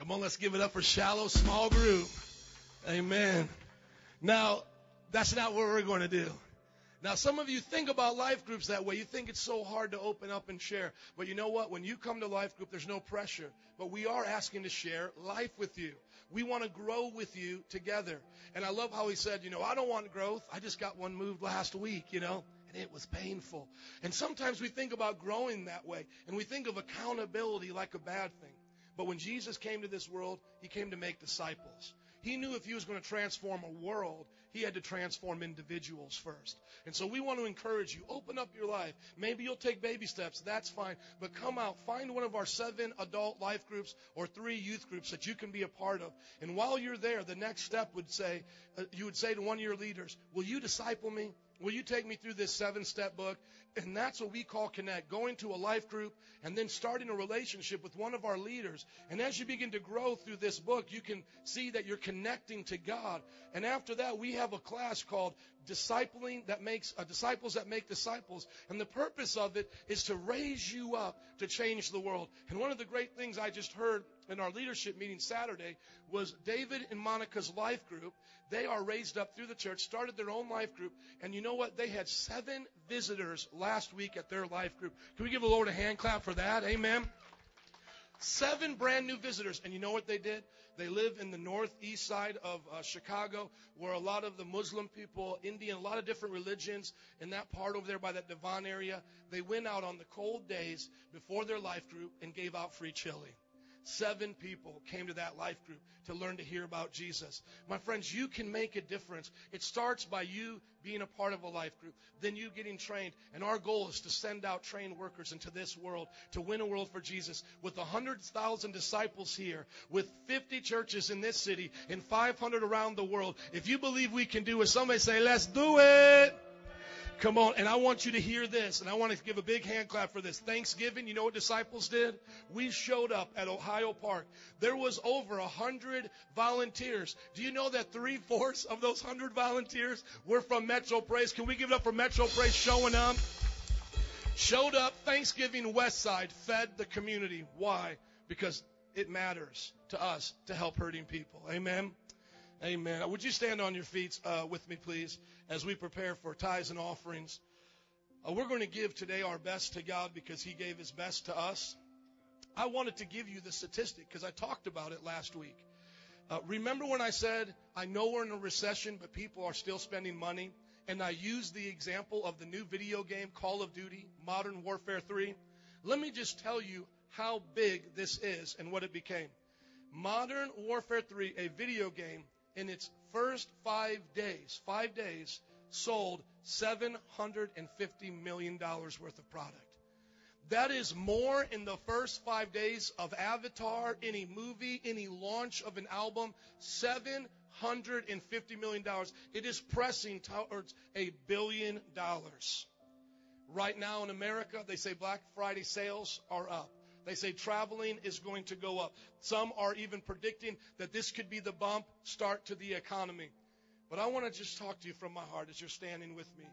Come on, let's give it up for Shallow Small Group. Amen. Now, that's not what we're going to do. Now, some of you think about life groups that way. You think it's so hard to open up and share. But you know what? When you come to life group, there's no pressure. But we are asking to share life with you. We want to grow with you together. And I love how he said, you know, I don't want growth. I just got one moved last week, you know. And it was painful. And sometimes we think about growing that way. And we think of accountability like a bad thing. But when Jesus came to this world, he came to make disciples. He knew if he was going to transform a world, he had to transform individuals first. And so we want to encourage you, open up your life. Maybe you'll take baby steps, that's fine. But come out, find one of our 7 adult life groups or 3 youth groups that you can be a part of. And while you're there, the next step would say, you would say to one of your leaders, will you disciple me? Will you take me through this 7-step book? And that's what we call connect, going to a life group and then starting a relationship with one of our leaders. And as you begin to grow through this book, you can see that you're connecting to God. And after that, we have a class called Discipling that makes Disciples that Make Disciples. And the purpose of it is to raise you up to change the world. And one of the great things I just heard in our leadership meeting Saturday was David and Monica's life group. They are raised up through the church, started their own life group, and you know what? They had 7 visitors last week at their life group. Can we give the Lord a hand clap for that? Amen. 7 brand new visitors, and you know what they did? They live in the northeast side of Chicago, where a lot of the Muslim people, Indian, a lot of different religions in that part over there by that Devon area. They went out on the cold days before their life group and gave out free chili. 7 people came to that life group to learn to hear about Jesus. My friends, you can make a difference. It starts by you being a part of a life group, then you getting trained. And our goal is to send out trained workers into this world to win a world for Jesus with 100,000 disciples here, with 50 churches in this city and 500 around the world. If you believe we can do it, somebody say, let's do it. Come on, and I want you to hear this, and I want to give a big hand clap for this. Thanksgiving, you know what disciples did? We showed up at Ohio Park. There was over 100 volunteers. Do you know that 3/4 of those 100 volunteers were from Metro Praise? Can we give it up for Metro Praise showing up? Showed up, Thanksgiving Westside, fed the community. Why? Because it matters to us to help hurting people. Amen? Amen. Would you stand on your feet with me, please, as we prepare for tithes and offerings? We're going to give today our best to God because He gave His best to us. I wanted to give you the statistic because I talked about it last week. Remember when I said, I know we're in a recession, but people are still spending money? And I used the example of the new video game, Call of Duty, Modern Warfare 3. Let me just tell you how big this is and what it became. Modern Warfare 3, a video game, in its first 5 days, sold $750 million worth of product. That is more in the first 5 days of Avatar, any movie, any launch of an album, $750 million. It is pressing towards $1 billion. Right now in America, they say Black Friday sales are up. They say traveling is going to go up. Some are even predicting that this could be the bump start to the economy. But I want to just talk to you from my heart as you're standing with me.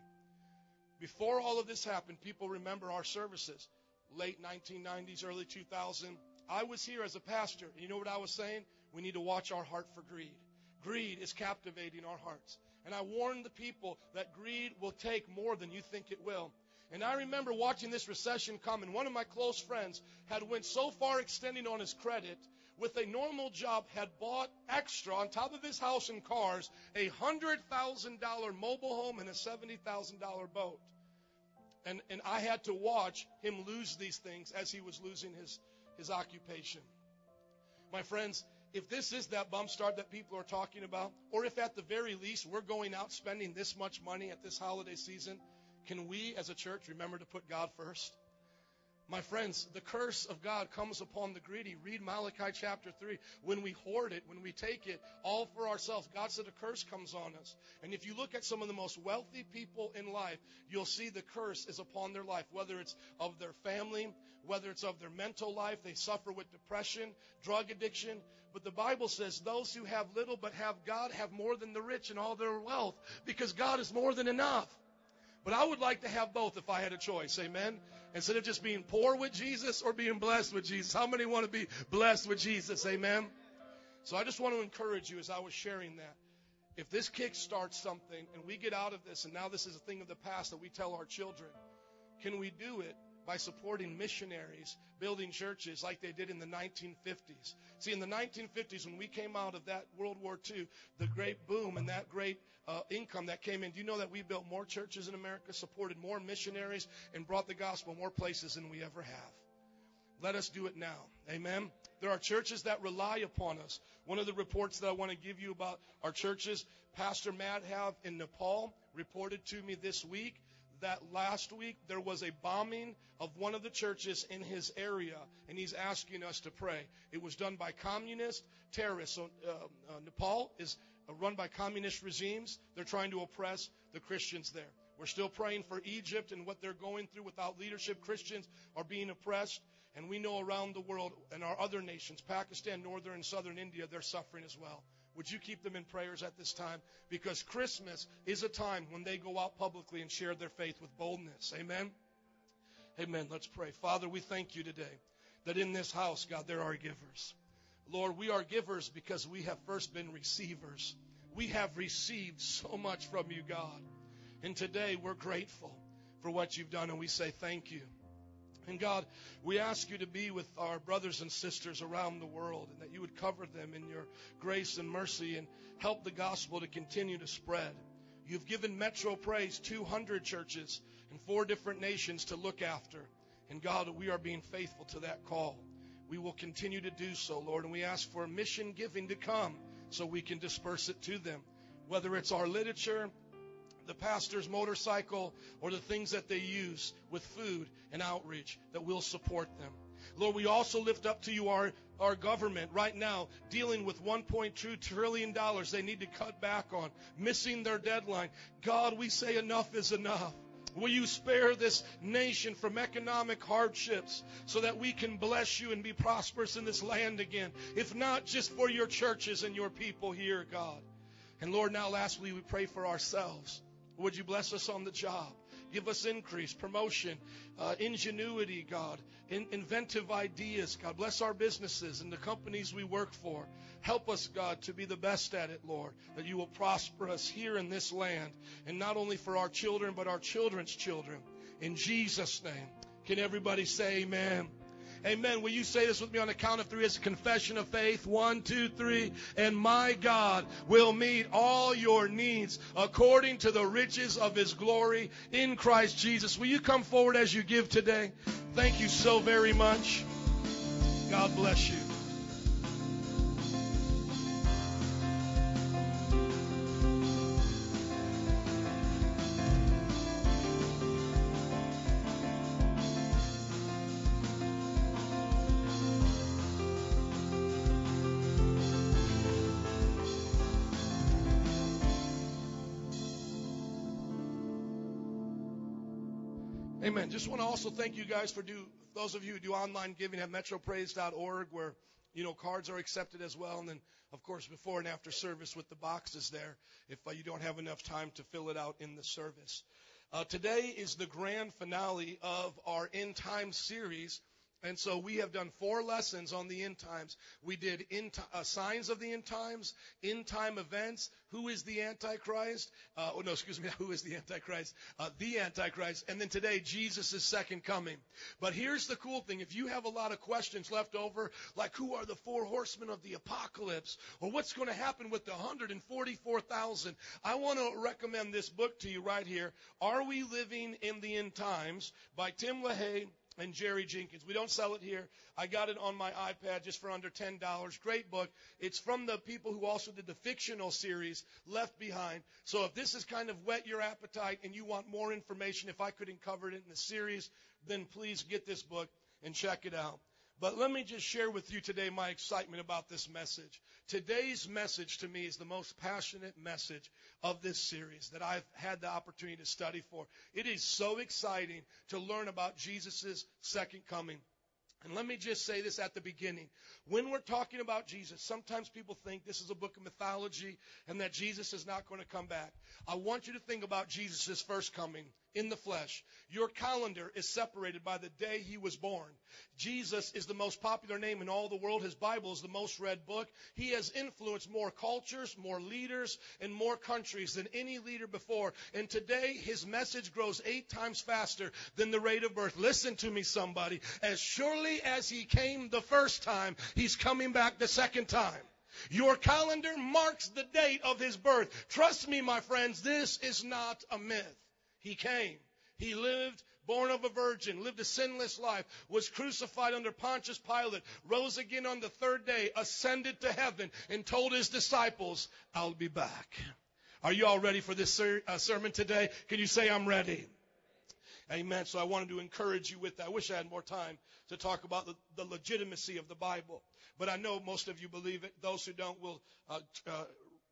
Before all of this happened, people remember our services. Late 1990s, early 2000. I was here as a pastor. And you know what I was saying? We need to watch our heart for greed. Greed is captivating our hearts. And I warned the people that greed will take more than you think it will. And I remember watching this recession come, and one of my close friends had went so far extending on his credit with a normal job, had bought extra on top of his house and cars, a $100,000 mobile home and a $70,000 boat. And I had to watch him lose these things as he was losing his occupation. My friends, if this is that bump start that people are talking about, or if at the very least we're going out spending this much money at this holiday season, can we as a church remember to put God first? My friends, the curse of God comes upon the greedy. Read Malachi chapter 3. When we hoard it, when we take it all for ourselves, God said a curse comes on us. And if you look at some of the most wealthy people in life, you'll see the curse is upon their life, whether it's of their family, whether it's of their mental life. They suffer with depression, drug addiction. But the Bible says those who have little but have God have more than the rich in all their wealth, because God is more than enough. But I would like to have both if I had a choice, amen? Instead of just being poor with Jesus or being blessed with Jesus. How many want to be blessed with Jesus, amen? So I just want to encourage you as I was sharing that. If this kickstarts something and we get out of this, and now this is a thing of the past that we tell our children, can we do it by supporting missionaries, building churches like they did in the 1950s? See, in the 1950s, when we came out of that World War II, the great boom and that great income that came in. Do you know that we built more churches in America, supported more missionaries, and brought the gospel more places than we ever have? Let us do it now. Amen. There are churches that rely upon us. One of the reports that I want to give you about our churches, Pastor Madhav in Nepal reported to me this week that last week there was a bombing of one of the churches in his area, and he's asking us to pray. It was done by communist terrorists. So Nepal is run by communist regimes. They're trying to oppress the Christians there. We're still praying for Egypt and what they're going through without leadership. Christians are being oppressed, and we know around the world and our other nations, Pakistan, northern and southern India, they're suffering as well. Would you keep them in prayers at this time? Because Christmas is a time when they go out publicly and share their faith with boldness. Amen? Amen. Let's pray. Father, we thank you today that in this house, God, there are givers. Lord, we are givers because we have first been receivers. We have received so much from you, God. And today we're grateful for what you've done, and we say thank you. And God, we ask you to be with our brothers and sisters around the world, and that you would cover them in your grace and mercy and help the gospel to continue to spread. You've given Metro Praise 200 churches in 4 different nations to look after. And God, we are being faithful to that call. We will continue to do so, Lord, and we ask for mission giving to come so we can disperse it to them, whether it's our literature, the pastor's motorcycle, or the things that they use with food and outreach, that we'll support them. Lord, we also lift up to you our government right now dealing with $1.2 trillion they need to cut back on, missing their deadline. God, we say enough is enough. Will you spare this nation from economic hardships so that we can bless you and be prosperous in this land again? If not, just for your churches and your people here, God. And Lord, now lastly, we pray for ourselves. Would you bless us on the job? Give us increase, promotion, ingenuity, God, inventive ideas, God. Bless our businesses and the companies we work for. Help us, God, to be the best at it, Lord, that you will prosper us here in this land, and not only for our children, but our children's children. In Jesus' name, can everybody say amen? Amen. Will you say this with me on the count of three as a confession of faith? 1, 2, 3. And my God will meet all your needs according to the riches of his glory in Christ Jesus. Will you come forward as you give today? Thank you so very much. God bless you. Amen. Just want to also thank you guys for those of you who do online giving at metropraise.org, where, cards are accepted as well. And then, of course, before and after service with the boxes there, if you don't have enough time to fill it out in the service. Today is the grand finale of our End Times series. And so we have done 4 lessons on the end times. We did signs of the end times, end time events, who is the Antichrist? Who is the Antichrist? The Antichrist. And then today, Jesus' second coming. But here's the cool thing. If you have a lot of questions left over, like who are the 4 horsemen of the apocalypse? Or what's going to happen with the 144,000? I want to recommend this book to you right here. Are We Living in the End Times? By Tim LaHaye and Jerry Jenkins. We don't sell it here. I got it on my iPad just for under $10. Great book. It's from the people who also did the fictional series, Left Behind. So if this has kind of whet your appetite and you want more information, if I couldn't cover it in the series, then please get this book and check it out. But let me just share with you today my excitement about this message. Today's message to me is the most passionate message of this series that I've had the opportunity to study for. It is so exciting to learn about Jesus' second coming. And let me just say this at the beginning. When we're talking about Jesus, sometimes people think this is a book of mythology and that Jesus is not going to come back. I want you to think about Jesus' first coming in the flesh. Your calendar is separated by the day he was born. Jesus is the most popular name in all the world. His Bible is the most read book. He has influenced more cultures, more leaders, and more countries than any leader before. And today, his message grows 8 times faster than the rate of birth. Listen to me, somebody. As surely as he came the first time, he's coming back the second time. Your calendar marks the date of his birth. Trust me, my friends, this is not a myth. He came. He lived, born of a virgin, lived a sinless life, was crucified under Pontius Pilate, rose again on the 3rd day, ascended to heaven, and told his disciples, I'll be back. Are you all ready for this sermon today? Can you say I'm ready? Amen. So I wanted to encourage you with that. I wish I had more time to talk about the legitimacy of the Bible. But I know most of you believe it. Those who don't will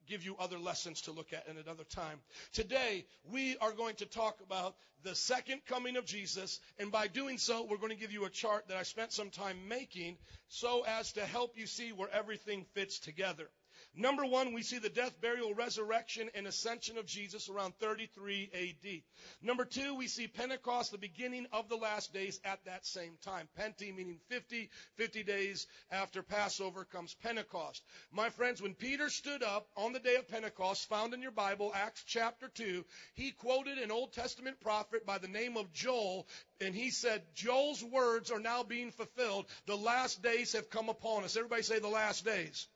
give you other lessons to look at in another time. Today, we are going to talk about the second coming of Jesus, and by doing so, we're going to give you a chart that I spent some time making so as to help you see where everything fits together. Number 1, we see the death, burial, resurrection, and ascension of Jesus around 33 A.D. Number 2, we see Pentecost, the beginning of the last days at that same time. Pente meaning 50, 50 days after Passover comes Pentecost. My friends, when Peter stood up on the day of Pentecost, found in your Bible, Acts chapter 2, he quoted an Old Testament prophet by the name of Joel, and he said, Joel's words are now being fulfilled. The last days have come upon us. Everybody say the last days.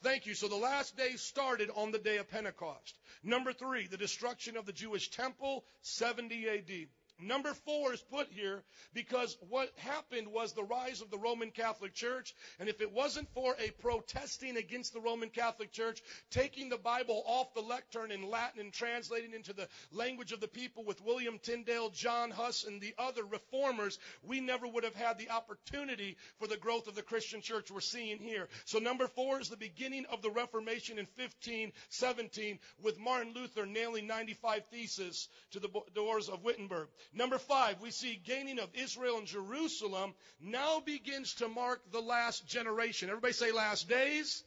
Thank you. So the last day started on the day of Pentecost. Number 3, the destruction of the Jewish temple, 70 AD. Number 4 is put here because what happened was the rise of the Roman Catholic Church. And if it wasn't for a protesting against the Roman Catholic Church, taking the Bible off the lectern in Latin and translating into the language of the people with William Tyndale, John Huss, and the other reformers, we never would have had the opportunity for the growth of the Christian church we're seeing here. So number 4 is the beginning of the Reformation in 1517 with Martin Luther nailing 95 theses to the doors of Wittenberg. Number 5, we see gaining of Israel and Jerusalem now begins to mark the last generation. Everybody say last days,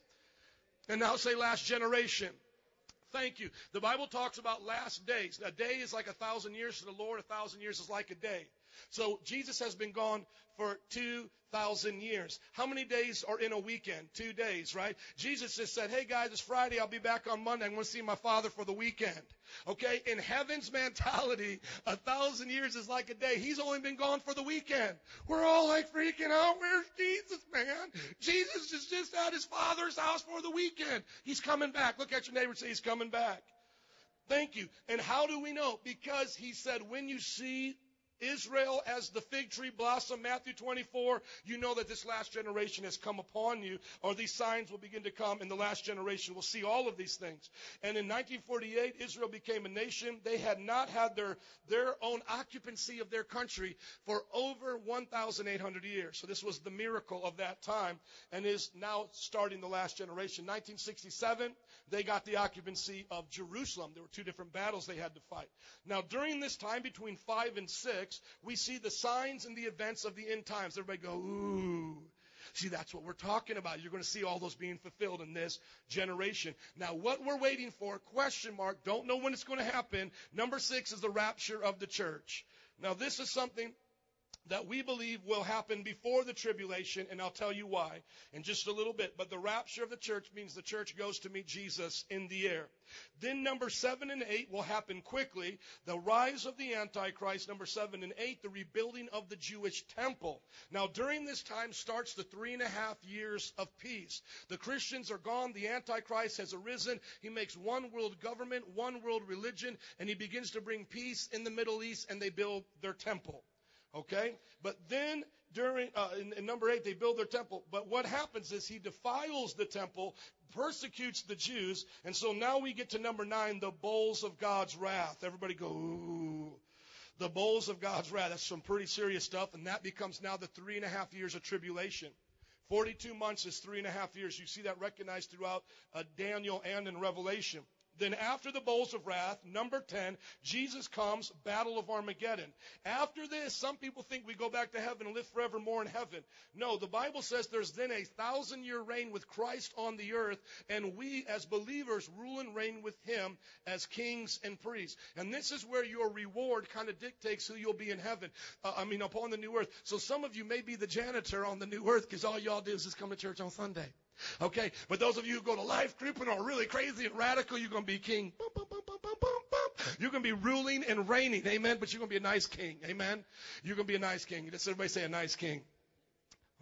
and now say last generation. Thank you. The Bible talks about last days. A day is like 1,000 years to the Lord. 1,000 years is like a day. So Jesus has been gone for 2,000 years. How many days are in a weekend? 2 days, right? Jesus just said, hey, guys, it's Friday. I'll be back on Monday. I'm going to see my Father for the weekend. Okay? In heaven's mentality, 1,000 years is like a day. He's only been gone for the weekend. We're all like freaking out. Where's Jesus, man? Jesus is just at his Father's house for the weekend. He's coming back. Look at your neighbor and say, he's coming back. Thank you. And how do we know? Because he said, when you see Israel as the fig tree blossom, Matthew 24, you know that this last generation has come upon you, or these signs will begin to come, and the last generation will see all of these things. And in 1948, Israel became a nation. They had not had their own occupancy of their country for over 1,800 years. So this was the miracle of that time and is now starting the last generation. 1967, they got the occupancy of Jerusalem. There were 2 different battles they had to fight. Now, during this time, between 5 and 6, we see the signs and the events of the end times. Everybody go, ooh. See, that's what we're talking about. You're going to see all those being fulfilled in this generation. Now, what we're waiting for, question mark, don't know when it's going to happen. Number 6 is the rapture of the church. Now, this is something that we believe will happen before the tribulation, and I'll tell you why in just a little bit. But the rapture of the church means the church goes to meet Jesus in the air. Then number 7 and 8 will happen quickly. The rise of the Antichrist, number 7 and 8, the rebuilding of the Jewish temple. Now, during this time starts the 3.5 years of peace. The Christians are gone. The Antichrist has arisen. He makes one world government, one world religion, and he begins to bring peace in the Middle East, and they build their temple. Okay, but then during in number 8, they build their temple. But what happens is he defiles the temple, persecutes the Jews, and so now we get to number 9, the bowls of God's wrath. Everybody go, ooh. The bowls of God's wrath. That's some pretty serious stuff, and that becomes now the 3.5 years of tribulation. 42 months is 3.5 years. You see that recognized throughout Daniel and in Revelation. Then after the bowls of wrath, number 10, Jesus comes, battle of Armageddon. After this, some people think we go back to heaven and live forevermore in heaven. No, the Bible says there's then a 1,000-year reign with Christ on the earth, and we as believers rule and reign with him as kings and priests. And this is where your reward kind of dictates who you'll be in heaven, upon the new earth. So some of you may be the janitor on the new earth because all y'all do is just come to church on Sunday. Okay, but those of you who go to life group and are really crazy and radical, you're going to be king. Boom, boom, boom, boom, boom, boom, boom. You're going to be ruling and reigning, amen, but you're going to be a nice king, amen. You're going to be a nice king. Just everybody say a nice king.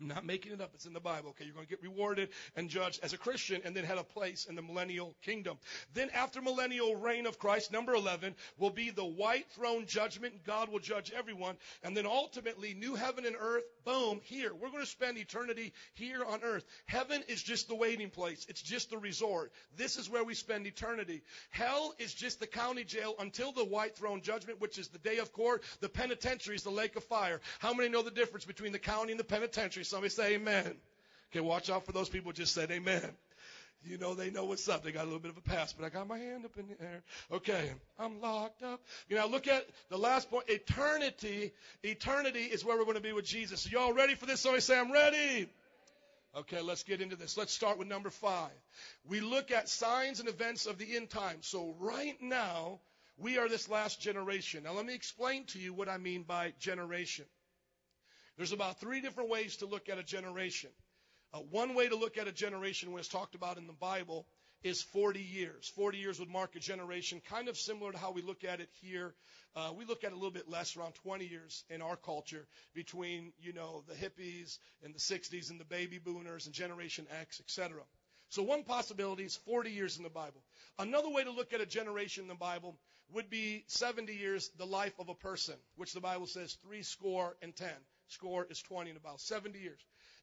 I'm not making it up. It's in the Bible. Okay, you're going to get rewarded and judged as a Christian and then have a place in the millennial kingdom. Then after millennial reign of Christ, number 11, will be the white throne judgment. God will judge everyone. And then ultimately, new heaven and earth, boom, here. We're going to spend eternity here on earth. Heaven is just the waiting place. It's just the resort. This is where we spend eternity. Hell is just the county jail until the white throne judgment, which is the day of court. The penitentiary is the lake of fire. How many know the difference between the county and the penitentiary? Somebody say amen. Okay, watch out for those people who just said amen. You know, they know what's up. They got a little bit of a pass, but I got my hand up in the air. Okay, I'm locked up. You know, look at the last point. Eternity. Eternity is where we're going to be with Jesus. Are y'all ready for this? Somebody say, I'm ready. Okay, let's get into this. Let's start with number 5. We look at signs and events of the end time. So right now, we are this last generation. Now, let me explain to you what I mean by generation. There's about 3 different ways to look at a generation. One way to look at a generation when it's talked about in the Bible is 40 years. 40 years would mark a generation, kind of similar to how we look at it here. We look at it a little bit less, around 20 years in our culture, between, you know, the hippies and the 60s and the baby boomers and Generation X, etc. So one possibility is 40 years in the Bible. Another way to look at a generation in the Bible would be 70 years, the life of a person, which the Bible says 70 and 10. Score is 20 in about 70 years.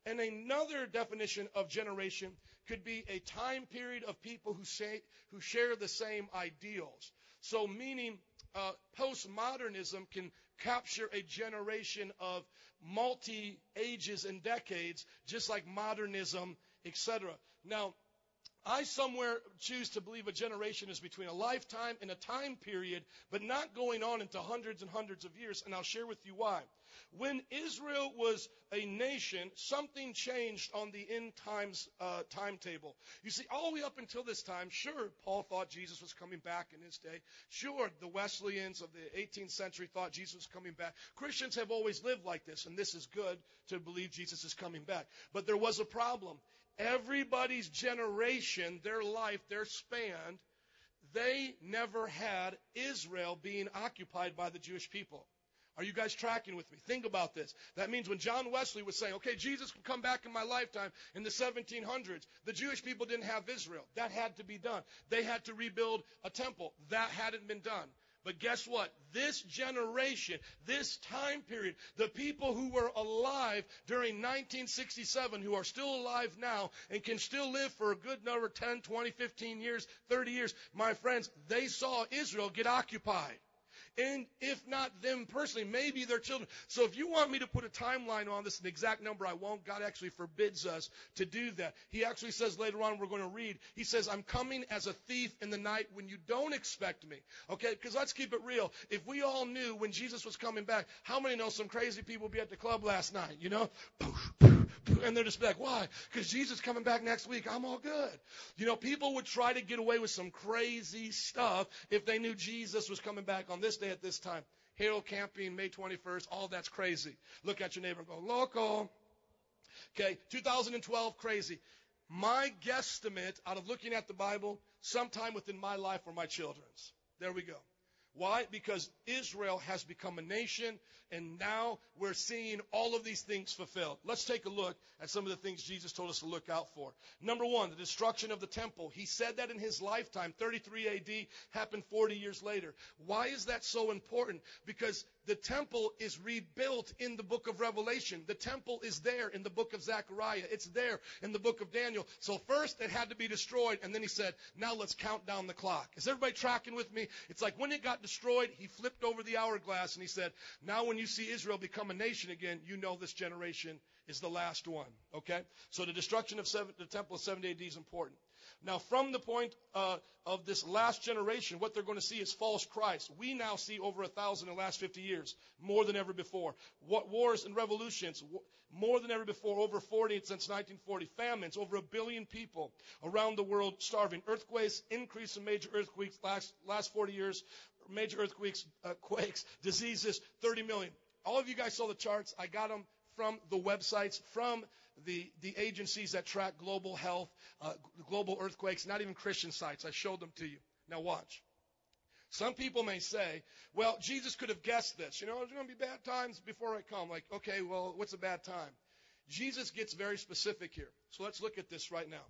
And another definition of generation could be a time period of people who share the same ideals. So meaning postmodernism can capture a generation of multi-ages and decades, just like modernism, etc. Now, I somewhere choose to believe a generation is between a lifetime and a time period, but not going on into hundreds and hundreds of years, and I'll share with you why. When Israel was a nation, something changed on the end times timetable. You see, all the way up until this time, sure, Paul thought Jesus was coming back in his day. Sure, the Wesleyans of the 18th century thought Jesus was coming back. Christians have always lived like this, and this is good to believe Jesus is coming back. But there was a problem. Everybody's generation, their life, their span, they never had Israel being occupied by the Jewish people. Are you guys tracking with me? Think about this. That means when John Wesley was saying, okay, Jesus can come back in my lifetime in the 1700s, the Jewish people didn't have Israel. That had to be done. They had to rebuild a temple. That hadn't been done. But guess what? This generation, this time period, the people who were alive during 1967, who are still alive now and can still live for a good number, 10, 20, 15 years, 30 years, my friends, they saw Israel get occupied. And if not them personally, maybe their children. So if you want me to put a timeline on this, an exact number, I won't. God actually forbids us to do that. He actually says later on, we're going to read, he says, I'm coming as a thief in the night when you don't expect me. Okay, because let's keep it real. If we all knew when Jesus was coming back, how many know some crazy people be at the club last night, you know? And they're just like, why? Because Jesus coming back next week. I'm all good. You know, people would try to get away with some crazy stuff if they knew Jesus was coming back on this day at this time. Hero camping, May 21st, all that's crazy. Look at your neighbor and go, local. Okay, 2012, crazy. My guesstimate out of looking at the Bible, sometime within my life or my children's. There we go. Why? Because Israel has become a nation, and now we're seeing all of these things fulfilled. Let's take a look at some of the things Jesus told us to look out for. Number one, the destruction of the temple. He said that in his lifetime, 33 AD, happened 40 years later. Why is that so important? Because the temple is rebuilt in the book of Revelation. The temple is there in the book of Zechariah. It's there in the book of Daniel. So first it had to be destroyed, and then he said, now let's count down the clock. Is everybody tracking with me? It's like when it got destroyed, he flipped over the hourglass, and he said, now when you see Israel become a nation again, you know this generation is the last one, okay? So the destruction of the temple of 70 AD is important. Now, from the point of this last generation, what they're going to see is false Christ. We now see over 1,000 in the last 50 years, more than ever before. What wars and revolutions, more than ever before, over 40 since 1940. Famines, over 1 billion people around the world starving. Earthquakes, increase in major earthquakes last 40 years, major earthquakes, quakes, diseases, 30 million. All of you guys saw the charts. I got them from the websites, from the agencies that track global health, global earthquakes, not even Christian sites. I showed them to you. Now watch. Some people may say, well, Jesus could have guessed this. You know, there's going to be bad times before I come. Like, okay, well, what's a bad time? Jesus gets very specific here. So let's look at this right now.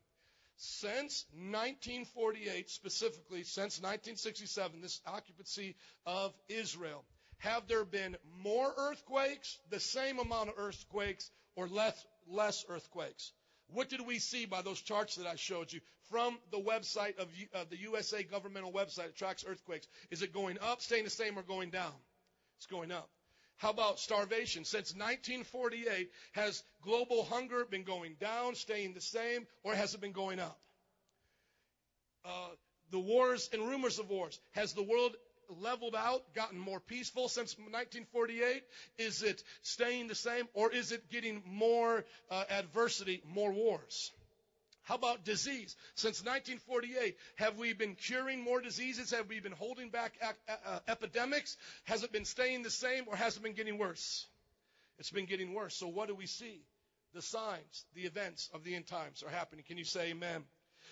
Since 1948, specifically since 1967, this occupancy of Israel, have there been more earthquakes, the same amount of earthquakes, or less earthquakes? What did we see by those charts that I showed you from the website of the USA governmental website that tracks earthquakes? Is it going up, staying the same, or going down? It's going up. How about starvation? Since 1948, has global hunger been going down, staying the same, or has it been going up? The wars and rumors of wars. Has the world leveled out, gotten more peaceful since 1948? Is it staying the same, or is it getting more adversity, more wars? How about disease? Since 1948, have we been curing more diseases? Have we been holding back epidemics? Has it been staying the same, or has it been getting worse? It's been getting worse. So what do we see? The signs, the events of the end times are happening. Can you say amen?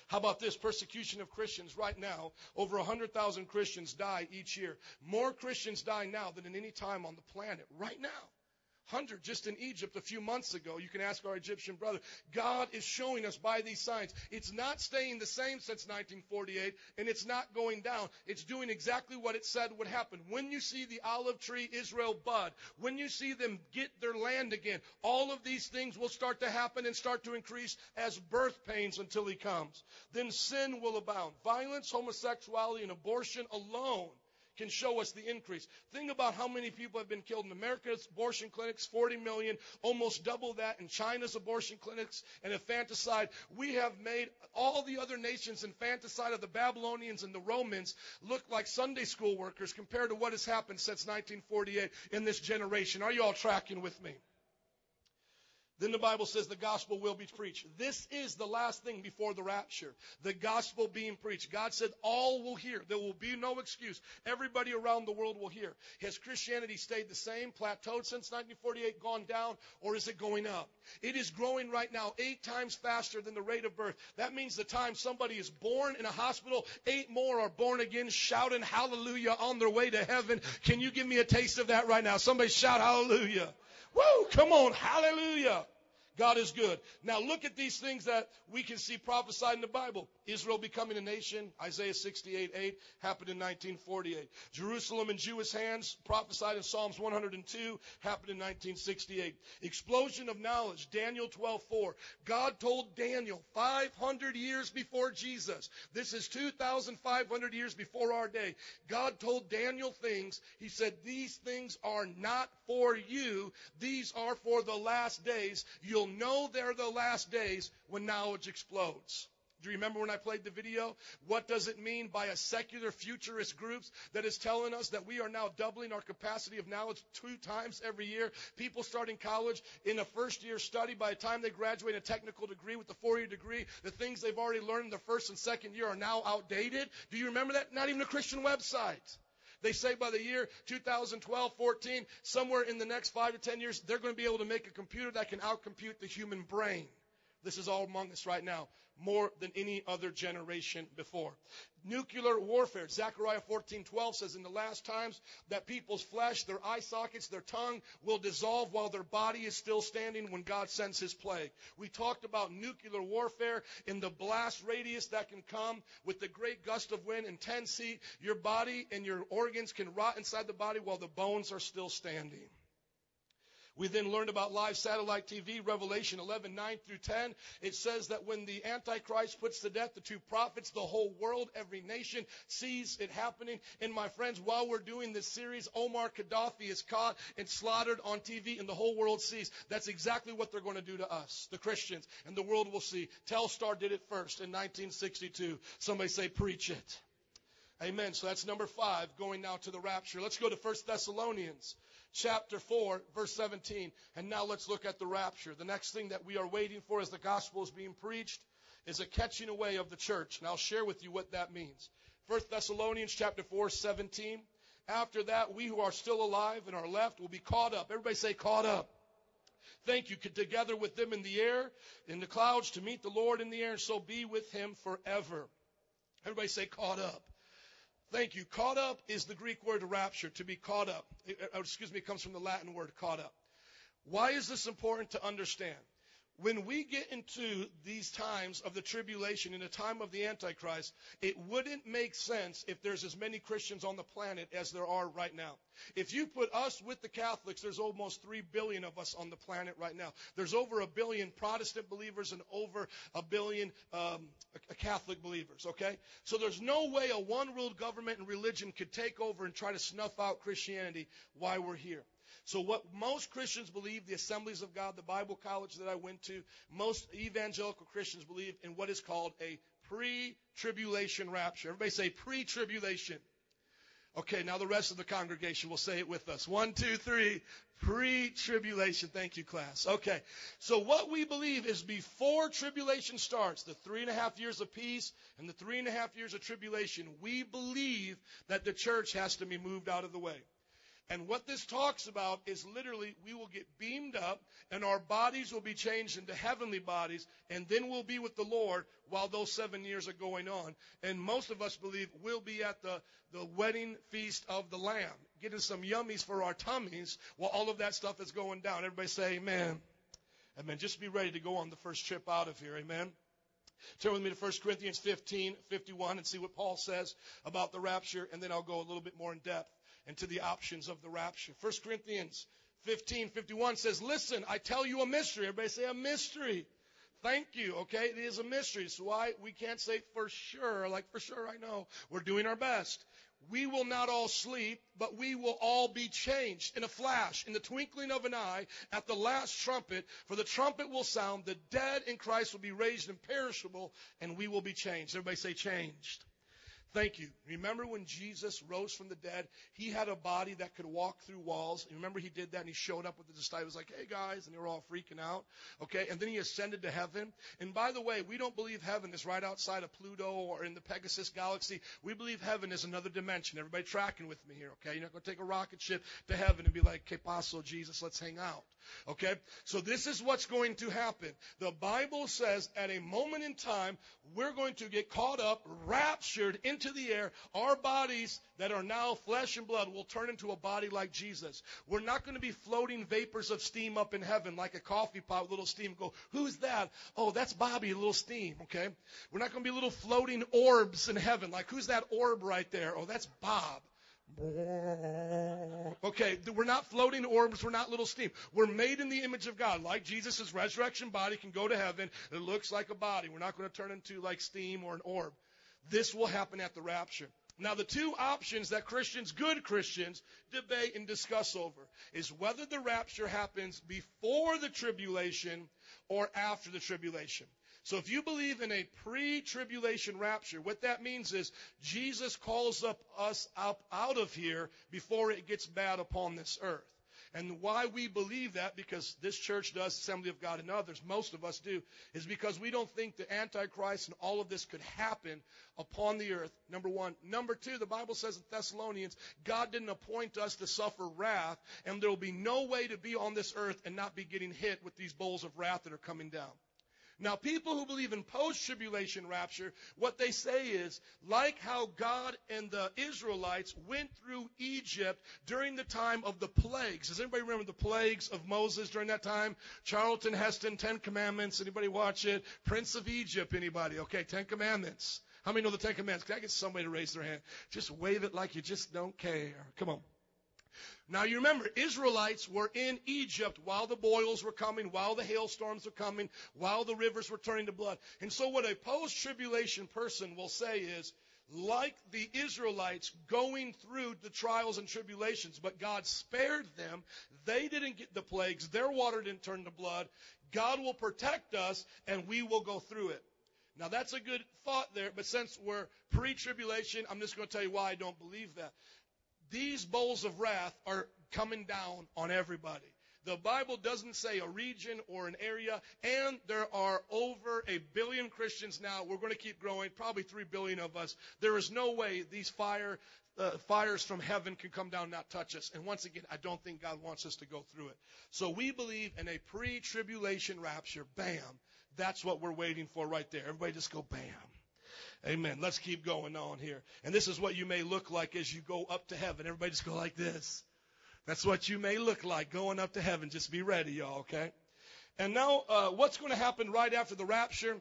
How about this? Persecution of Christians right now. Over 100,000 Christians die each year. More Christians die now than in any time on the planet right now. 100 just in Egypt a few months ago. You can ask our Egyptian brother. God is showing us by these signs. It's not staying the same since 1948, and it's not going down. It's doing exactly what it said would happen. When you see the olive tree Israel bud, when you see them get their land again, all of these things will start to happen and start to increase as birth pains until he comes. Then sin will abound. Violence, homosexuality, and abortion alone can show us the increase. Think about how many people have been killed in America's abortion clinics, 40 million, almost double that in China's abortion clinics and infanticide. We have made all the other nations' infanticide of the Babylonians and the Romans look like Sunday school workers compared to what has happened since 1948 in this generation. Are you all tracking with me? Then the Bible says the gospel will be preached. This is the last thing before the rapture, the gospel being preached. God said all will hear. There will be no excuse. Everybody around the world will hear. Has Christianity stayed the same, plateaued since 1948, gone down, or is it going up? It is growing right now 8 times faster than the rate of birth. That means the time somebody is born in a hospital, 8 more are born again, shouting hallelujah on their way to heaven. Can you give me a taste of that right now? Somebody shout hallelujah. Woo, come on, hallelujah. God is good. Now look at these things that we can see prophesied in the Bible. Israel becoming a nation, Isaiah 68:8, happened in 1948. Jerusalem in Jewish hands, prophesied in Psalms 102, happened in 1968. Explosion of knowledge, Daniel 12:4. God told Daniel 500 years before Jesus. This is 2,500 years before our day. God told Daniel things. He said, these things are not for you. These are for the last days. You'll know they're the last days when knowledge explodes. Do you remember when I played the video? What does it mean by a secular futurist group that is telling us that we are now doubling our capacity of knowledge 2 times every year? People starting college in a first-year study, by the time they graduate a technical degree with a 4-year degree, the things they've already learned in the first and second year are now outdated. Do you remember that? Not even a Christian website. They say by the year 2012, 14, somewhere in the next 5 to 10 years, they're going to be able to make a computer that can outcompute the human brain. This is all among us right now, more than any other generation before. Nuclear warfare. Zechariah 14:12 says, in the last times that people's flesh, their eye sockets, their tongue will dissolve while their body is still standing when God sends his plague. We talked about nuclear warfare in the blast radius that can come with the great gust of wind and 10 feet. Your body and your organs can rot inside the body while the bones are still standing. We then learned about live satellite TV, Revelation 11:9-10. It says that when the Antichrist puts to death the 2 prophets, the whole world, every nation, sees it happening. And my friends, while we're doing this series, Omar Gaddafi is caught and slaughtered on TV, and the whole world sees. That's exactly what they're going to do to us, the Christians, and the world will see. Telstar did it first in 1962. Somebody say, preach it. Amen. So that's number 5, going now to the rapture. Let's go to 1 Thessalonians. Chapter 4, verse 17. And now let's look at the rapture. The next thing that we are waiting for as the gospel is being preached is a catching away of the church. And I'll share with you what that means. 1 Thessalonians chapter 4, 17. After that, we who are still alive and are left will be caught up. Everybody say caught up. Thank you. Together with them in the air, in the clouds, to meet the Lord in the air, and so be with him forever. Everybody say caught up. Thank you. Caught up is the Greek word rapture, to be caught up. It comes from the Latin word caught up. Why is this important to understand? When we get into these times of the tribulation, in the time of the Antichrist, it wouldn't make sense if there's as many Christians on the planet as there are right now. If you put us with the Catholics, there's almost 3 billion of us on the planet right now. There's over 1 billion Protestant believers and over 1 billion Catholic believers, okay? So there's no way a one-world government and religion could take over and try to snuff out Christianity while we're here. So what most Christians believe, the Assemblies of God, the Bible college that I went to, most evangelical Christians believe in what is called a pre-tribulation rapture. Everybody say pre-tribulation. Okay, now the rest of the congregation will say it with us. 1, 2, 3, pre-tribulation. Thank you, class. Okay, so what we believe is before tribulation starts, the 3.5 years of peace and the 3.5 years of tribulation, we believe that the church has to be moved out of the way. And what this talks about is literally we will get beamed up and our bodies will be changed into heavenly bodies, and then we'll be with the Lord while those 7 years are going on. And most of us believe we'll be at the wedding feast of the Lamb, getting some yummies for our tummies while all of that stuff is going down. Everybody say amen. Amen. Just be ready to go on the first trip out of here. Amen. Turn with me to 1 Corinthians 15:51 and see what Paul says about the rapture, and then I'll go a little bit more in depth into the options of the rapture. 1 Corinthians 15:51 says, listen, I tell you a mystery. Everybody say a mystery. Thank you. Okay, it is a mystery. So why we can't say for sure, like for sure I know. We're doing our best. We will not all sleep, but we will all be changed in a flash, in the twinkling of an eye, at the last trumpet. For the trumpet will sound, the dead in Christ will be raised imperishable, and we will be changed. Everybody say changed. Thank you. Remember when Jesus rose from the dead, he had a body that could walk through walls. You remember he did that, and he showed up with the disciples like, hey, guys, and they were all freaking out. Okay, and then he ascended to heaven. And by the way, we don't believe heaven is right outside of Pluto or in the Pegasus galaxy. We believe heaven is another dimension. Everybody tracking with me here, okay? You're not going to take a rocket ship to heaven and be like, que paso, Jesus, let's hang out. Okay, so this is what's going to happen. The Bible says at a moment in time, we're going to get caught up, raptured into the air. Our bodies that are now flesh and blood will turn into a body like Jesus. We're not going to be floating vapors of steam up in heaven like a coffee pot with little steam. Go, who's that? Oh, that's Bobby, a little steam, okay? We're not going to be little floating orbs in heaven like, who's that orb right there? Oh, that's Bob. Okay, we're not floating orbs, we're not little steam. We're made in the image of God. Like Jesus' resurrection body can go to heaven, it looks like a body. We're not going to turn into like steam or an orb. This will happen at the rapture. Now, the two options that Christians, good Christians, debate and discuss over is whether the rapture happens before the tribulation or after the tribulation. So if you believe in a pre-tribulation rapture, what that means is Jesus calls us up out of here before it gets bad upon this earth. And why we believe that, because this church does, Assembly of God and others, most of us do, is because we don't think the Antichrist and all of this could happen upon the earth, number one. Number two, the Bible says in Thessalonians, God didn't appoint us to suffer wrath, and there will be no way to be on this earth and not be getting hit with these bowls of wrath that are coming down. Now, people who believe in post-tribulation rapture, what they say is, like how God and the Israelites went through Egypt during the time of the plagues. Does anybody remember the plagues of Moses during that time? Charlton Heston, Ten Commandments. Anybody watch it? Prince of Egypt, anybody? Okay, Ten Commandments. How many know the Ten Commandments? Can I get somebody to raise their hand? Just wave it like you just don't care. Come on. Now, you remember, Israelites were in Egypt while the boils were coming, while the hailstorms were coming, while the rivers were turning to blood. And so what a post-tribulation person will say is, like the Israelites going through the trials and tribulations, but God spared them. They didn't get the plagues. Their water didn't turn to blood. God will protect us, and we will go through it. Now, that's a good thought there, but since we're pre-tribulation, I'm just going to tell you why I don't believe that. These bowls of wrath are coming down on everybody. The Bible doesn't say a region or an area, and there are over 1 billion Christians now. We're going to keep growing, probably 3 billion of us. There is no way these fires from heaven can come down and not touch us. And once again, I don't think God wants us to go through it. So we believe in a pre-tribulation rapture. Bam. That's what we're waiting for right there. Everybody just go bam. Amen. Let's keep going on here. And this is what you may look like as you go up to heaven. Everybody just go like this. That's what you may look like going up to heaven. Just be ready, y'all, okay? And now what's going to happen right after the rapture?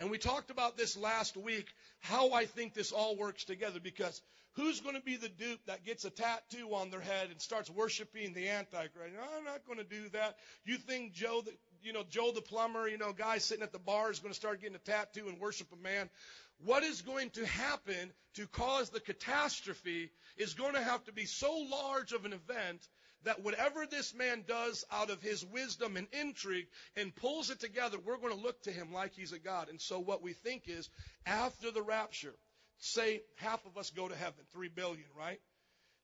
And we talked about this last week, how I think this all works together, because who's going to be the dupe that gets a tattoo on their head and starts worshiping the Antichrist? No, I'm not going to do that. You think Joe the plumber, guy sitting at the bar is going to start getting a tattoo and worship a man? What is going to happen to cause the catastrophe is going to have to be so large of an event that whatever this man does out of his wisdom and intrigue and pulls it together, we're going to look to him like he's a god. And so what we think is after the rapture, say half of us go to heaven, 3 billion, right?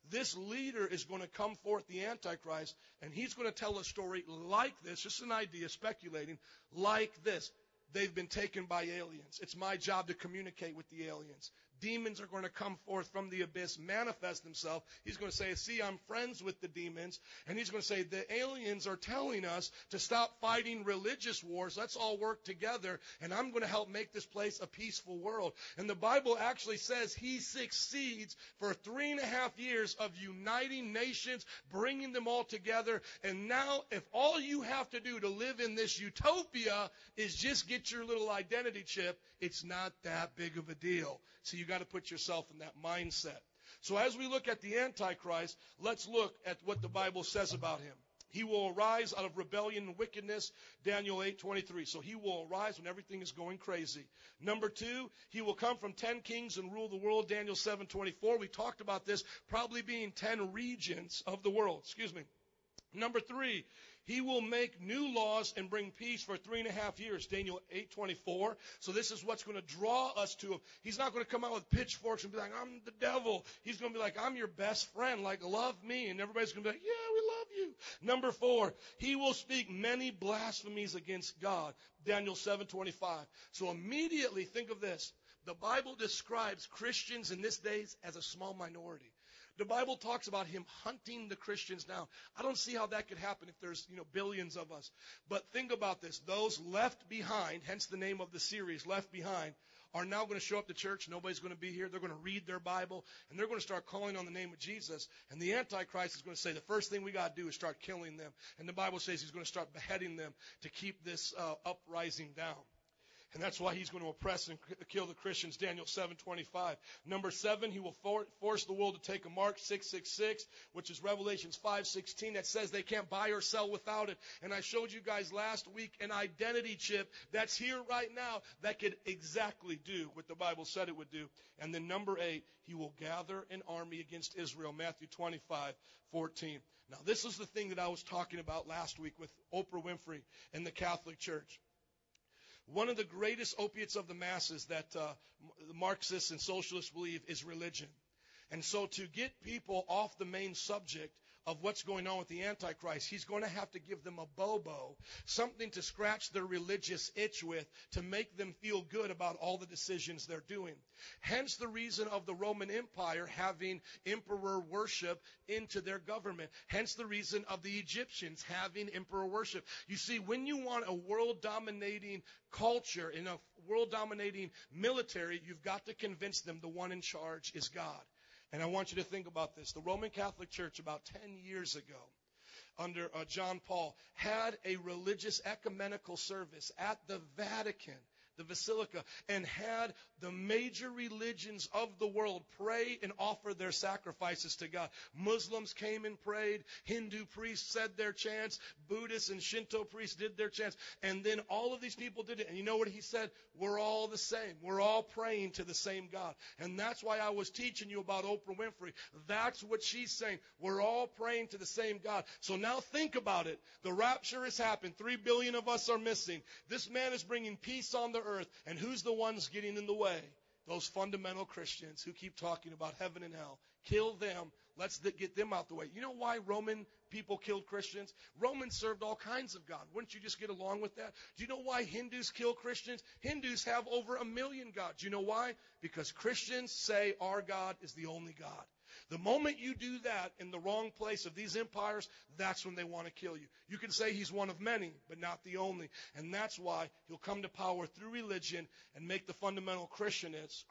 This leader is going to come forth, the Antichrist, and he's going to tell a story like this, just an idea, speculating, like this. They've been taken by aliens. It's my job to communicate with the aliens. demons are going to come forth from the abyss, manifest himself. He's going to say, see, I'm friends with the demons. And he's going to say, the aliens are telling us to stop fighting religious wars. Let's all work together, and I'm going to help make this place a peaceful world. And the Bible actually says he succeeds for 3.5 years of uniting nations, bringing them all together. And now if all you have to do to live in this utopia is just get your little identity chip, it's not that big of a deal. So you got to put yourself in that mindset. So as we look at the Antichrist, let's look at what the Bible says about him. He will arise out of rebellion and wickedness, Daniel 8:23. So he will arise when everything is going crazy. Number two, he will come from 10 kings and rule the world, Daniel 7:24. We talked about this probably being 10 regents of the world. Excuse me. Number three, he will make new laws and bring peace for 3.5 years, Daniel 8:24. So this is what's going to draw us to him. He's not going to come out with pitchforks and be like, I'm the devil. He's going to be like, I'm your best friend. Like, love me. And everybody's going to be like, yeah, we love you. Number four, he will speak many blasphemies against God, Daniel 7:25. So immediately think of this. The Bible describes Christians in this days as a small minority. The Bible talks about him hunting the Christians down. I don't see how that could happen if there's, billions of us. But think about this. Those left behind, hence the name of the series, Left Behind, are now going to show up to church. Nobody's going to be here. They're going to read their Bible, and they're going to start calling on the name of Jesus. And the Antichrist is going to say, the first thing we got to do is start killing them. And the Bible says he's going to start beheading them to keep this uprising down. And that's why he's going to oppress and kill the Christians, Daniel 7:25. Number seven, he will force the world to take a mark, 666, which is Revelation 5:16, that says they can't buy or sell without it. And I showed you guys last week an identity chip that's here right now that could exactly do what the Bible said it would do. And then number eight, he will gather an army against Israel, Matthew 25:14. Now, this is the thing that I was talking about last week with Oprah Winfrey and the Catholic Church. One of the greatest opiates of the masses that Marxists and socialists believe is religion. And so to get people off the main subject of what's going on with the Antichrist, he's going to have to give them a bobo, something to scratch their religious itch with to make them feel good about all the decisions they're doing. Hence the reason of the Roman Empire having emperor worship into their government. Hence the reason of the Egyptians having emperor worship. You see, when you want a world-dominating culture and a world-dominating military, you've got to convince them the one in charge is God. And I want you to think about this. The Roman Catholic Church about 10 years ago under John Paul had a religious ecumenical service at the Vatican, the Basilica, and had the major religions of the world pray and offer their sacrifices to God. Muslims came and prayed. Hindu priests said their chants. Buddhists and Shinto priests did their chants. And then all of these people did it. And you know what he said? We're all the same. We're all praying to the same God. And that's why I was teaching you about Oprah Winfrey. That's what she's saying. We're all praying to the same God. So now think about it. The rapture has happened. 3 billion of us are missing. This man is bringing peace on the earth. And who's the ones getting in the way? Those fundamental Christians who keep talking about heaven and hell. Kill them. Let's get them out the way. You know why Roman people killed Christians? Romans served all kinds of God. Wouldn't you just get along with that? Do you know why Hindus kill Christians? Hindus have over 1 million gods. You know why? Because Christians say our God is the only God. The moment you do that in the wrong place of these empires, that's when they want to kill you. You can say he's one of many, but not the only. And that's why he'll come to power through religion and make the fundamental Christians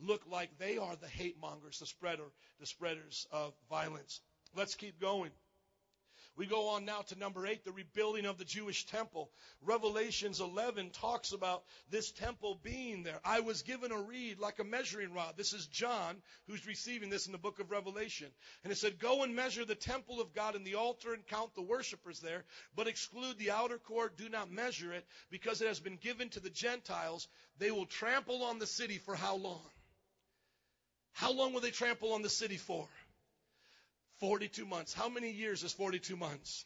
look like they are the hate mongers, the spreaders of violence. Let's keep going. We go on now to number eight, the rebuilding of the Jewish temple. Revelations 11 talks about this temple being there. I was given a reed like a measuring rod. This is John who's receiving this in the book of Revelation. And it said, go and measure the temple of God and the altar and count the worshipers there, but exclude the outer court. Do not measure it because it has been given to the Gentiles. They will trample on the city for how long? How long will they trample on the city for? 42 months. How many years is 42 months?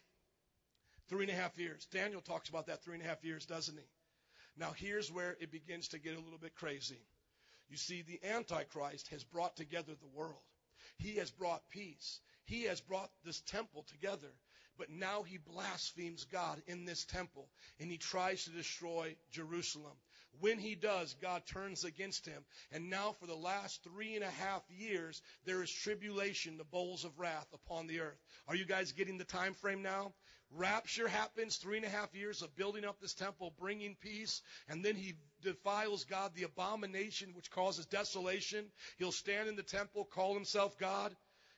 3.5 years. Daniel talks about that 3.5 years, doesn't he? Now here's where it begins to get a little bit crazy. You see, the Antichrist has brought together the world. He has brought peace. He has brought this temple together. But now he blasphemes God in this temple, and he tries to destroy Jerusalem. When he does, God turns against him. And now for the last 3.5 years, there is tribulation, the bowls of wrath upon the earth. Are you guys getting the time frame now? Rapture happens, 3.5 years of building up this temple, bringing peace. And then he defiles God, the abomination which causes desolation. He'll stand in the temple, call himself God.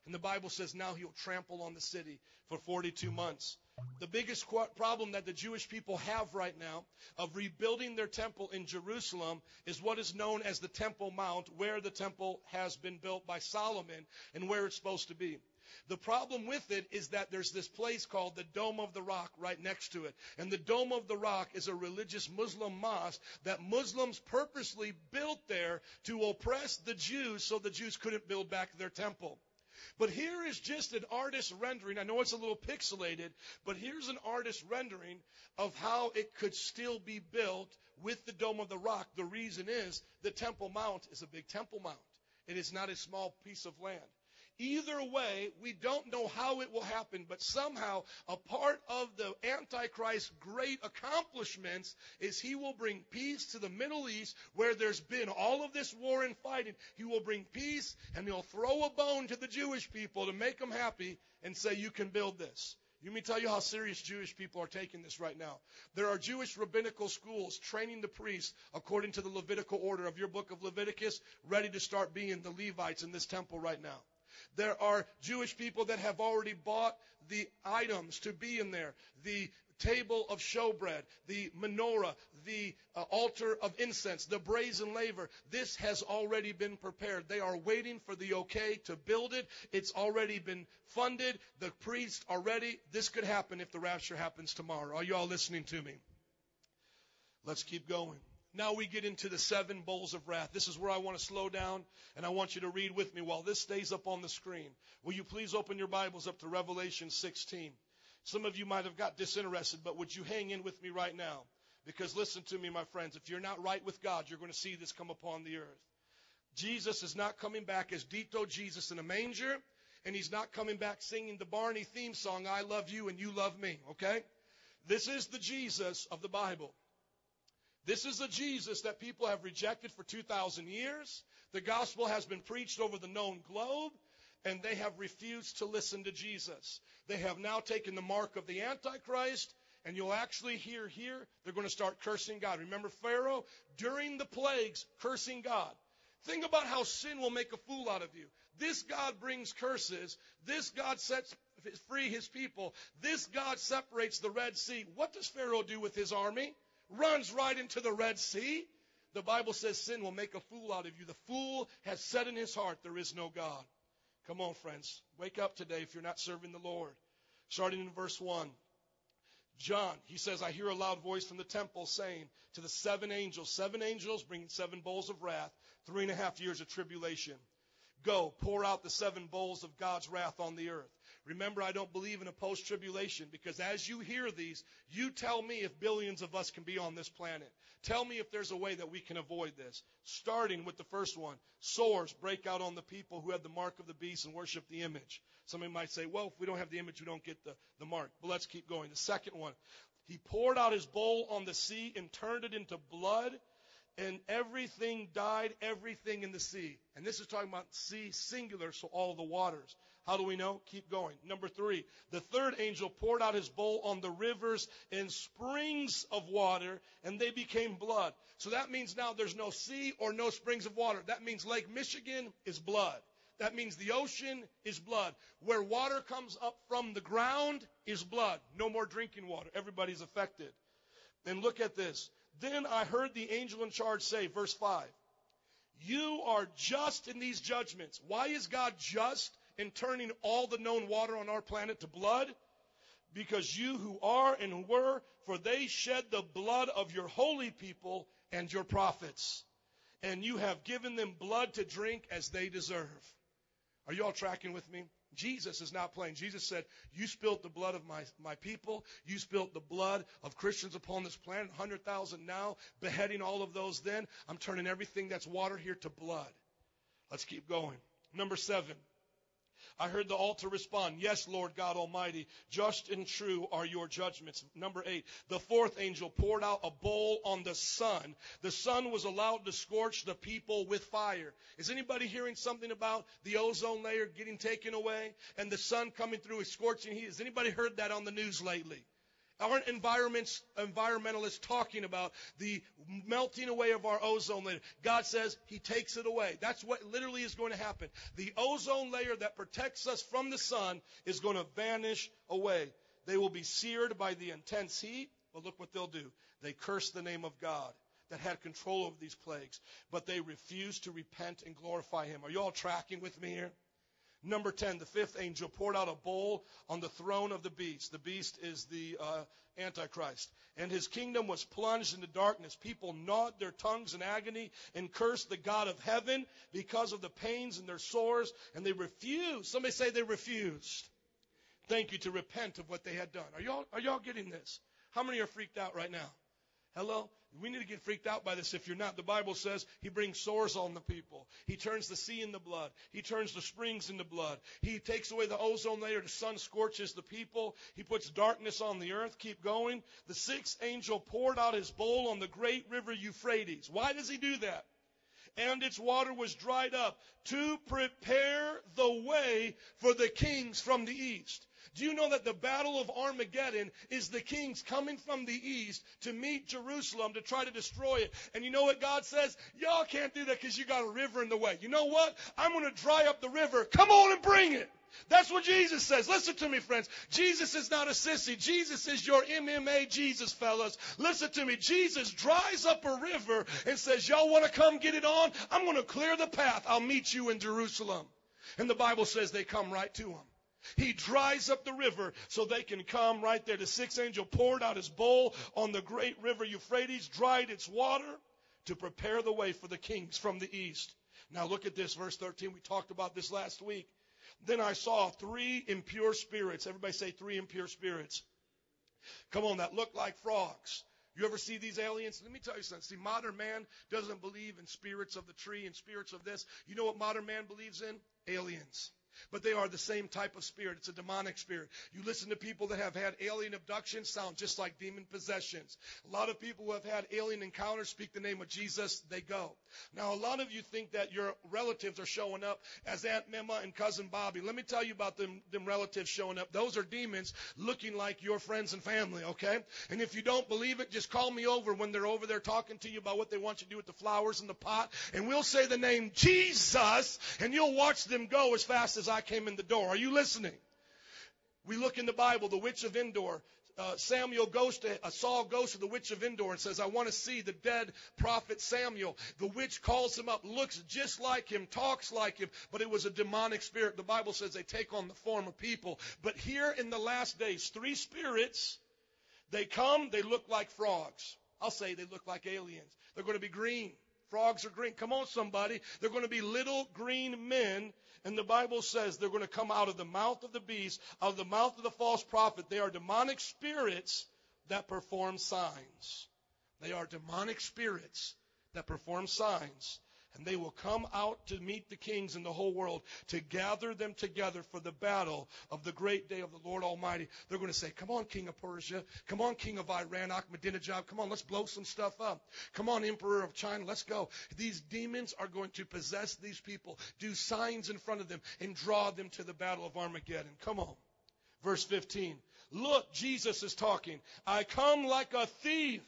And the Bible says now he'll trample on the city for 42 months. The biggest problem that the Jewish people have right now of rebuilding their temple in Jerusalem is what is known as the Temple Mount, where the temple has been built by Solomon and where it's supposed to be. The problem with it is that there's this place called the Dome of the Rock right next to it. And the Dome of the Rock is a religious Muslim mosque that Muslims purposely built there to oppress the Jews so the Jews couldn't build back their temple. But here is just an artist's rendering. I know it's a little pixelated, but here's an artist's rendering of how it could still be built with the Dome of the Rock. The reason is the Temple Mount is a big Temple Mount. It is not a small piece of land. Either way, we don't know how it will happen, but somehow a part of the Antichrist's great accomplishments is he will bring peace to the Middle East where there's been all of this war and fighting. He will bring peace, and he'll throw a bone to the Jewish people to make them happy and say, you can build this. Let me tell you how serious Jewish people are taking this right now. There are Jewish rabbinical schools training the priests according to the Levitical order of your book of Leviticus, ready to start being the Levites in this temple right now. There are Jewish people that have already bought the items to be in there, the table of showbread, the menorah, the altar of incense, the brazen laver. This has already been prepared. They are waiting for the okay to build it. It's already been funded. The priests are ready. This could happen if the rapture happens tomorrow. Are you all listening to me? Let's keep going. Now we get into the 7 bowls of wrath. This is where I want to slow down, and I want you to read with me while this stays up on the screen. Will you please open your Bibles up to Revelation 16? Some of you might have got disinterested, but would you hang in with me right now? Because listen to me, my friends. If you're not right with God, you're going to see this come upon the earth. Jesus is not coming back as Dito Jesus in a manger, and he's not coming back singing the Barney theme song, I love you and you love me, okay? This is the Jesus of the Bible. This is a Jesus that people have rejected for 2,000 years. The gospel has been preached over the known globe, and they have refused to listen to Jesus. They have now taken the mark of the Antichrist, and you'll actually hear here, they're going to start cursing God. Remember Pharaoh, during the plagues, cursing God. Think about how sin will make a fool out of you. This God brings curses. This God sets free his people. This God separates the Red Sea. What does Pharaoh do with his army? Runs right into the Red Sea. The Bible says sin will make a fool out of you. The fool has said in his heart, there is no God. Come on, friends. Wake up today if you're not serving the Lord. Starting in verse 1. John, he says, I hear a loud voice from the temple saying to the 7 angels, 7 angels bringing 7 bowls of wrath, 3.5 years of tribulation. Go, pour out the 7 bowls of God's wrath on the earth. Remember, I don't believe in a post-tribulation because as you hear these, you tell me if billions of us can be on this planet. Tell me if there's a way that we can avoid this. Starting with the first one, sores break out on the people who have the mark of the beast and worship the image. Somebody might say, well, if we don't have the image, we don't get the mark. But let's keep going. The second one, he poured out his bowl on the sea and turned it into blood, and everything died, everything in the sea. And this is talking about sea singular, so all the waters. How do we know? Keep going. Number 3, the third angel poured out his bowl on the rivers and springs of water, and they became blood. So that means now there's no sea or no springs of water. That means Lake Michigan is blood. That means the ocean is blood. Where water comes up from the ground is blood. No more drinking water. Everybody's affected. And look at this. Then I heard the angel in charge say, verse 5, you are just in these judgments. Why is God just in turning all the known water on our planet to blood? Because you who are and were, for they shed the blood of your holy people and your prophets, and you have given them blood to drink as they deserve. Are you all tracking with me? Jesus is not playing. Jesus said, you spilt the blood of my people. You spilt the blood of Christians upon this planet, 100,000 now, beheading all of those then. I'm turning everything that's water here to blood. Let's keep going. Number 7, I heard the altar respond, yes, Lord God Almighty, just and true are your judgments. Number 8, the fourth angel poured out a bowl on the sun. The sun was allowed to scorch the people with fire. Is anybody hearing something about the ozone layer getting taken away and the sun coming through with scorching heat? Has anybody heard that on the news lately? Aren't environmentalists talking about the melting away of our ozone layer? God says he takes it away. That's what literally is going to happen. The ozone layer that protects us from the sun is going to vanish away. They will be seared by the intense heat, but look what they'll do. They curse the name of God that had control over these plagues, but they refuse to repent and glorify him. Are you all tracking with me here? Number 10, the fifth angel poured out a bowl on the throne of the beast. The beast is the Antichrist. And his kingdom was plunged into darkness. People gnawed their tongues in agony and cursed the God of heaven because of the pains and their sores. And they refused. Somebody say they refused. Thank you, to repent of what they had done. Are y'all getting this? How many are freaked out right now? Hello? We need to get freaked out by this if you're not. The Bible says he brings sores on the people. He turns the sea into blood. He turns the springs into blood. He takes away the ozone layer. The sun scorches the people. He puts darkness on the earth. Keep going. The sixth angel poured out his bowl on the great river Euphrates. Why does he do that? And its water was dried up to prepare the way for the kings from the east. Do you know that the battle of Armageddon is the kings coming from the east to meet Jerusalem to try to destroy it? And you know what God says? Y'all can't do that because you got a river in the way. You know what? I'm going to dry up the river. Come on and bring it. That's what Jesus says. Listen to me, friends. Jesus is not a sissy. Jesus is your MMA Jesus, fellas. Listen to me. Jesus dries up a river and says, y'all want to come get it on? I'm going to clear the path. I'll meet you in Jerusalem. And the Bible says they come right to him. He dries up the river so they can come right there. The sixth angel poured out his bowl on the great river Euphrates, dried its water to prepare the way for the kings from the east. Now look at this, verse 13. We talked about this last week. Then I saw three impure spirits. Everybody say three impure spirits. Come on, that look like frogs. You ever see these aliens? Let me tell you something. See, modern man doesn't believe in spirits of the tree and spirits of this. You know what modern man believes in? Aliens. But they are the same type of spirit. It's a demonic spirit. You listen to people that have had alien abductions sound just like demon possessions. A lot of people who have had alien encounters speak the name of Jesus, they go. Now, a lot of you think that your relatives are showing up as Aunt Mima and Cousin Bobby. Let me tell you about them relatives showing up. Those are demons looking like your friends and family, okay? And if you don't believe it, just call me over when they're over there talking to you about what they want you to do with the flowers in the pot, and we'll say the name Jesus, and you'll watch them go as fast as I came in the door. Are you listening? We look in the Bible, the witch of Endor. Saul goes to the witch of Endor and says, I want to see the dead prophet Samuel. The witch calls him up, looks just like him, talks like him, but it was a demonic spirit. The Bible says they take on the form of people. But here in the last days, three spirits, they come, they look like frogs. I'll say they look like aliens. They're going to be green. Frogs are green. Come on, somebody. They're going to be little green men. And the Bible says they're going to come out of the mouth of the beast, out of the mouth of the false prophet. They are demonic spirits that perform signs. They are demonic spirits that perform signs. And they will come out to meet the kings in the whole world to gather them together for the battle of the great day of the Lord Almighty. They're going to say, come on, King of Persia. Come on, King of Iran, Ahmadinejad. Come on, let's blow some stuff up. Come on, Emperor of China, let's go. These demons are going to possess these people, do signs in front of them, and draw them to the battle of Armageddon. Come on. Verse 15. Look, Jesus is talking. I come like a thief.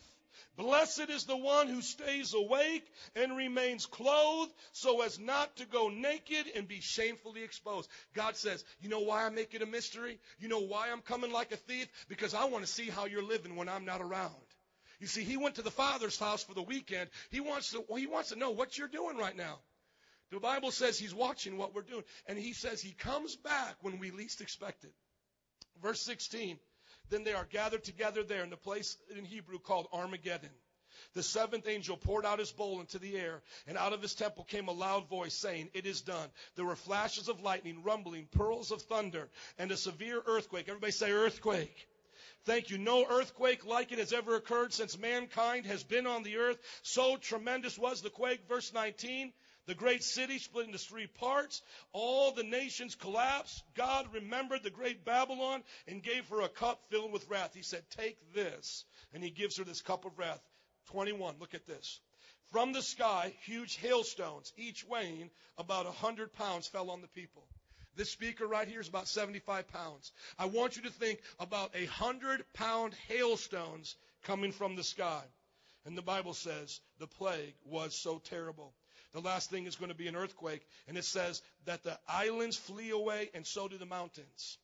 Blessed is the one who stays awake and remains clothed so as not to go naked and be shamefully exposed. God says, you know why I make it a mystery? You know why I'm coming like a thief? Because I want to see how you're living when I'm not around. You see, he went to the Father's house for the weekend. He wants to know what you're doing right now. The Bible says he's watching what we're doing. And he says he comes back when we least expect it. Verse 16. Then they are gathered together there in the place in Hebrew called Armageddon. The seventh angel poured out his bowl into the air, and out of his temple came a loud voice saying, it is done. There were flashes of lightning, rumbling, pearls of thunder, and a severe earthquake. Everybody say earthquake. Thank you. No earthquake like it has ever occurred since mankind has been on the earth. So tremendous was the quake. Verse 19, The great city split into three parts. All the nations collapsed. God remembered the great Babylon and gave her a cup filled with wrath. He said, take this. And he gives her this cup of wrath. 21, look at this. From the sky, huge hailstones, each weighing about 100 pounds, fell on the people. This speaker right here is about 75 pounds. I want you to think about 100-pound hailstones coming from the sky. And the Bible says the plague was so terrible. The last thing is going to be an earthquake. And it says that the islands flee away and so do the mountains.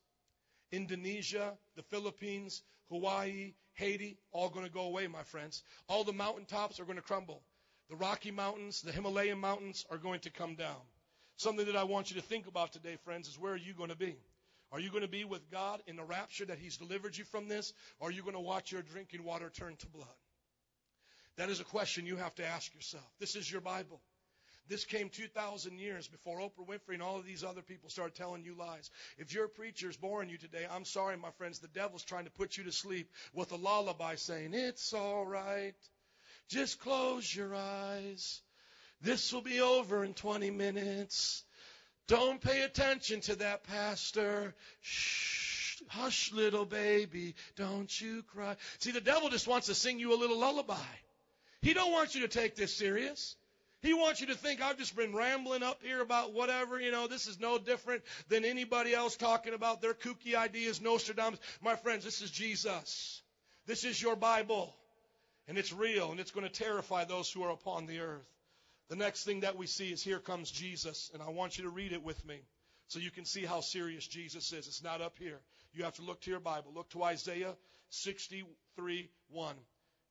Indonesia, the Philippines, Hawaii, Haiti, all going to go away, my friends. All the mountaintops are going to crumble. The Rocky Mountains, the Himalayan mountains are going to come down. Something that I want you to think about today, friends, is where are you going to be? Are you going to be with God in the rapture that he's delivered you from this? Or are you going to watch your drinking water turn to blood? That is a question you have to ask yourself. This is your Bible. This came 2,000 years before Oprah Winfrey and all of these other people started telling you lies. If your preacher's boring you today, I'm sorry, my friends, the devil's trying to put you to sleep with a lullaby saying, it's all right. Just close your eyes. This will be over in 20 minutes. Don't pay attention to that pastor. Shh, hush, little baby, don't you cry. See, the devil just wants to sing you a little lullaby. He don't want you to take this serious. He wants you to think, I've just been rambling up here about whatever, you know, this is no different than anybody else talking about their kooky ideas, Nostradamus. My friends, this is Jesus. This is your Bible. And it's real, and it's going to terrify those who are upon the earth. The next thing that we see is here comes Jesus, and I want you to read it with me so you can see how serious Jesus is. It's not up here. You have to look to your Bible. Look to Isaiah 63:1.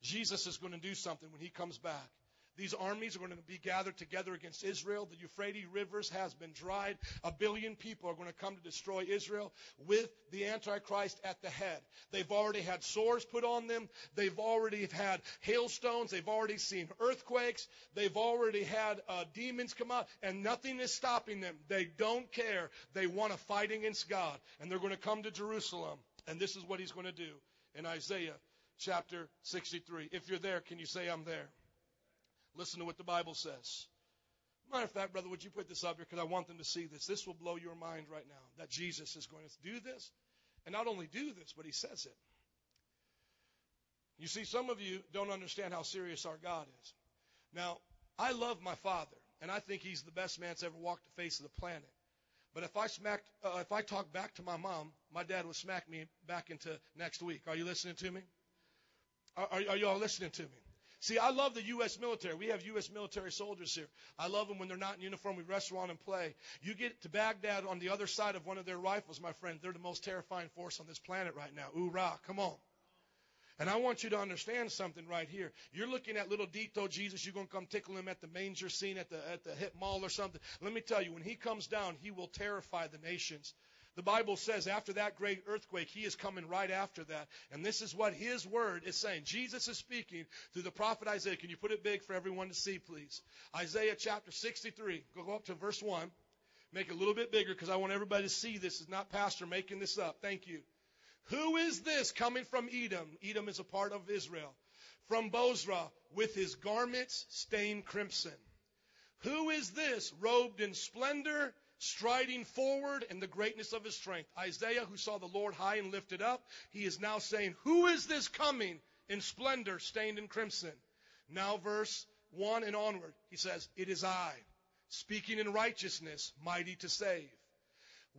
Jesus is going to do something when he comes back. These armies are going to be gathered together against Israel. The Euphrates rivers has been dried. 1 billion people are going to come to destroy Israel with the Antichrist at the head. They've already had sores put on them. They've already had hailstones. They've already seen earthquakes. They've already had demons come out, and nothing is stopping them. They don't care. They want to fight against God, and they're going to come to Jerusalem, and this is what he's going to do in Isaiah chapter 63. If you're there, can you say, I'm there? Listen to what the Bible says. Matter of fact, brother, would you put this up here because I want them to see this. This will blow your mind right now that Jesus is going to do this. And not only do this, but he says it. You see, some of you don't understand how serious our God is. Now, I love my Father, and I think he's the best man that's ever walked the face of the planet. But if I talk back to my mom, my dad would smack me back into next week. Are you listening to me? Are you all listening to me? See, I love the U.S. military. We have U.S. military soldiers here. I love them when they're not in uniform. We rest around and play. You get to Baghdad on the other side of one of their rifles, my friend. They're the most terrifying force on this planet right now. Ooh, rah, come on. And I want you to understand something right here. You're looking at little Dito Jesus. You're going to come tickle him at the manger scene at the hip mall or something. Let me tell you, when he comes down, he will terrify the nations. The Bible says after that great earthquake, he is coming right after that. And this is what his word is saying. Jesus is speaking through the prophet Isaiah. Can you put it big for everyone to see, please? Isaiah chapter 63. Go up to verse 1. Make it a little bit bigger because I want everybody to see this. It's not pastor making this up. Thank you. Who is this coming from Edom? Edom is a part of Israel. From Bozrah with his garments stained crimson. Who is this robed in splendor? Striding forward in the greatness of his strength. Isaiah, who saw the Lord high and lifted up, he is now saying, who is this coming in splendor, stained in crimson? Now verse 1 and onward, he says, it is I, speaking in righteousness, mighty to save.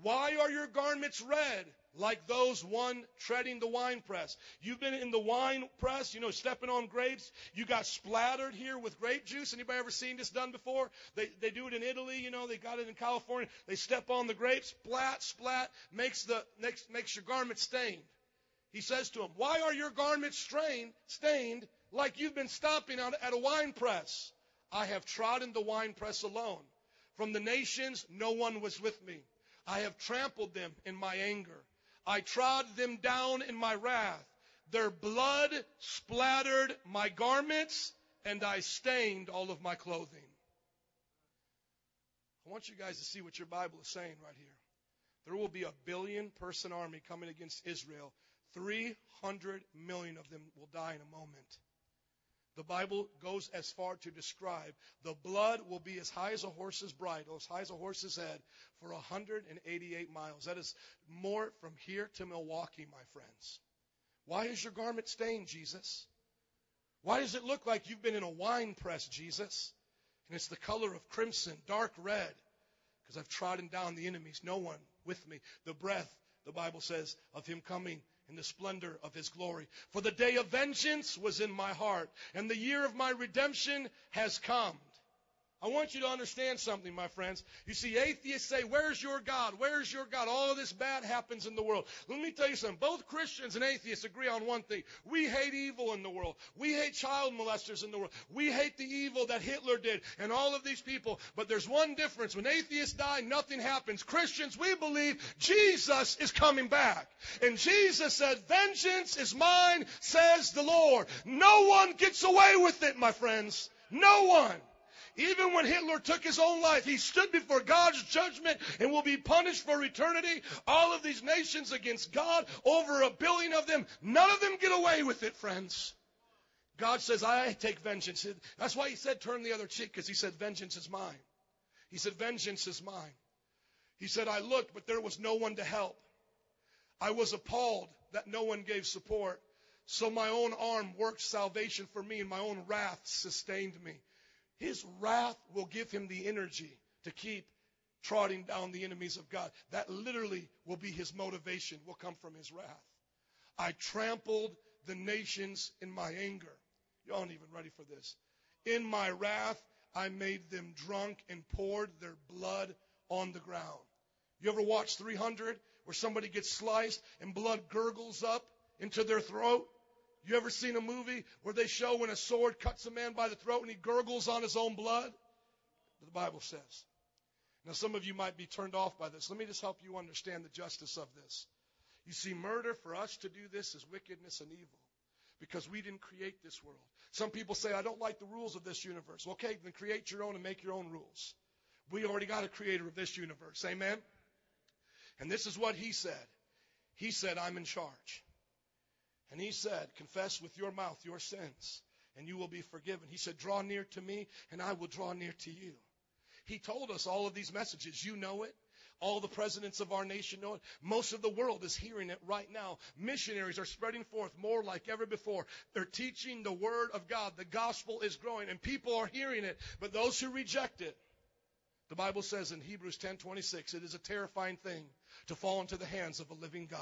Why are your garments red, like those one treading the winepress? You've been in the wine press, you know, stepping on grapes. You got splattered here with grape juice. Anybody ever seen this done before? They do it in Italy, you know, they got it in California. They step on the grapes, splat, splat, makes your garment stained. He says to him, why are your garments stained like you've been stopping at a wine press? I have trodden the winepress alone. From the nations, no one was with me. I have trampled them in my anger. I trod them down in my wrath. Their blood splattered my garments, and I stained all of my clothing. I want you guys to see what your Bible is saying right here. There will be a 1 billion-person army coming against Israel. 300 million of them will die in a moment. The Bible goes as far to describe the blood will be as high as a horse's bridle, as high as a horse's head for 188 miles. That is more from here to Milwaukee, my friends. Why is your garment stained, Jesus? Why does it look like you've been in a wine press, Jesus? And it's the color of crimson, dark red, because I've trodden down the enemies, no one with me. The breath, the Bible says, of him coming in the splendor of his glory. For the day of vengeance was in my heart, and the year of my redemption has come. I want you to understand something, my friends. You see, atheists say, where's your God? Where's your God? All this bad happens in the world. Let me tell you something. Both Christians and atheists agree on one thing. We hate evil in the world. We hate child molesters in the world. We hate the evil that Hitler did and all of these people. But there's one difference. When atheists die, nothing happens. Christians, we believe Jesus is coming back. And Jesus said, vengeance is mine, says the Lord. No one gets away with it, my friends. No one. Even when Hitler took his own life, he stood before God's judgment and will be punished for eternity. All of these nations against God, over a billion of them, none of them get away with it, friends. God says, I take vengeance. That's why he said, turn the other cheek, because he said, vengeance is mine. He said, vengeance is mine. He said, I looked, but there was no one to help. I was appalled that no one gave support. So my own arm worked salvation for me, and my own wrath sustained me. His wrath will give him the energy to keep trotting down the enemies of God. That literally will be his motivation, will come from his wrath. I trampled the nations in my anger. Y'all aren't even ready for this. In my wrath, I made them drunk and poured their blood on the ground. You ever watch 300 where somebody gets sliced and blood gurgles up into their throat? You ever seen a movie where they show when a sword cuts a man by the throat and he gurgles on his own blood? The Bible says. Now, some of you might be turned off by this. Let me just help you understand the justice of this. You see, murder for us to do this is wickedness and evil because we didn't create this world. Some people say, I don't like the rules of this universe. Well, okay, then create your own and make your own rules. We already got a creator of this universe. Amen? And this is what he said. He said, I'm in charge. And he said, confess with your mouth your sins, and you will be forgiven. He said, draw near to me, and I will draw near to you. He told us all of these messages. You know it. All the presidents of our nation know it. Most of the world is hearing it right now. Missionaries are spreading forth more like ever before. They're teaching the word of God. The gospel is growing, and people are hearing it. But those who reject it, the Bible says in Hebrews 10:26, it is a terrifying thing to fall into the hands of a living God.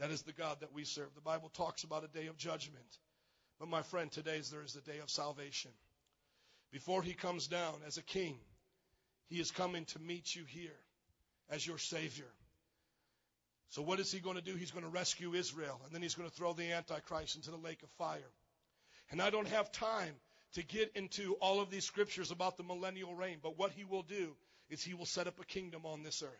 That is the God that we serve. The Bible talks about a day of judgment. But my friend, today there is the day of salvation. Before he comes down as a king, he is coming to meet you here as your Savior. So what is he going to do? He's going to rescue Israel, and then he's going to throw the Antichrist into the lake of fire. And I don't have time to get into all of these scriptures about the millennial reign, but what he will do is he will set up a kingdom on this earth.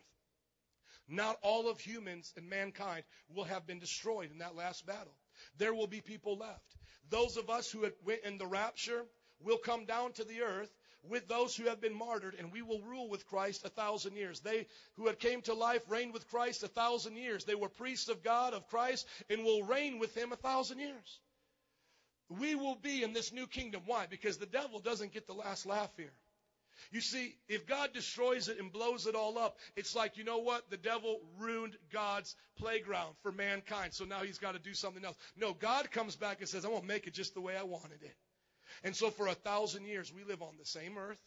Not all of humans and mankind will have been destroyed in that last battle. There will be people left. Those of us who went in the rapture will come down to the earth with those who have been martyred, and we will rule with Christ 1,000 years. They who had came to life reigned with Christ 1,000 years. They were priests of God, of Christ, and will reign with him 1,000 years. We will be in this new kingdom. Why? Because the devil doesn't get the last laugh here. You see, if God destroys it and blows it all up, it's like, you know what? The devil ruined God's playground for mankind, so now he's got to do something else. No, God comes back and says, I won't make it just the way I wanted it. And so for 1,000 years, we live on the same earth.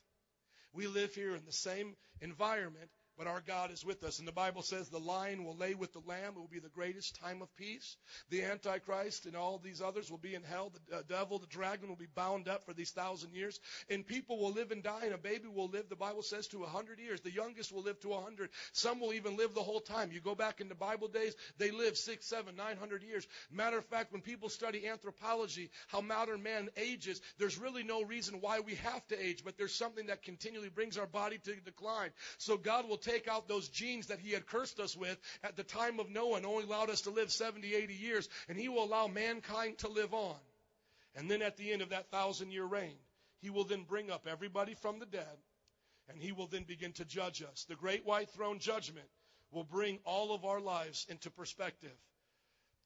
We live here in the same environment, but our God is with us. And the Bible says the lion will lay with the lamb. It will be the greatest time of peace. The Antichrist and all these others will be in hell. The devil, the dragon will be bound up for these 1,000 years. And people will live and die, and a baby will live, the Bible says, to 100 years. The youngest will live to 100. Some will even live the whole time. You go back into Bible days, they live 600, 700, 900 years. Matter of fact, when people study anthropology, how modern man ages, there's really no reason why we have to age, but there's something that continually brings our body to decline. So God will take out those genes that he had cursed us with at the time of Noah and only allowed us to live 70, 80 years, and he will allow mankind to live on. And then at the end of that 1,000-year reign, he will then bring up everybody from the dead, and he will then begin to judge us. The great white throne judgment will bring all of our lives into perspective.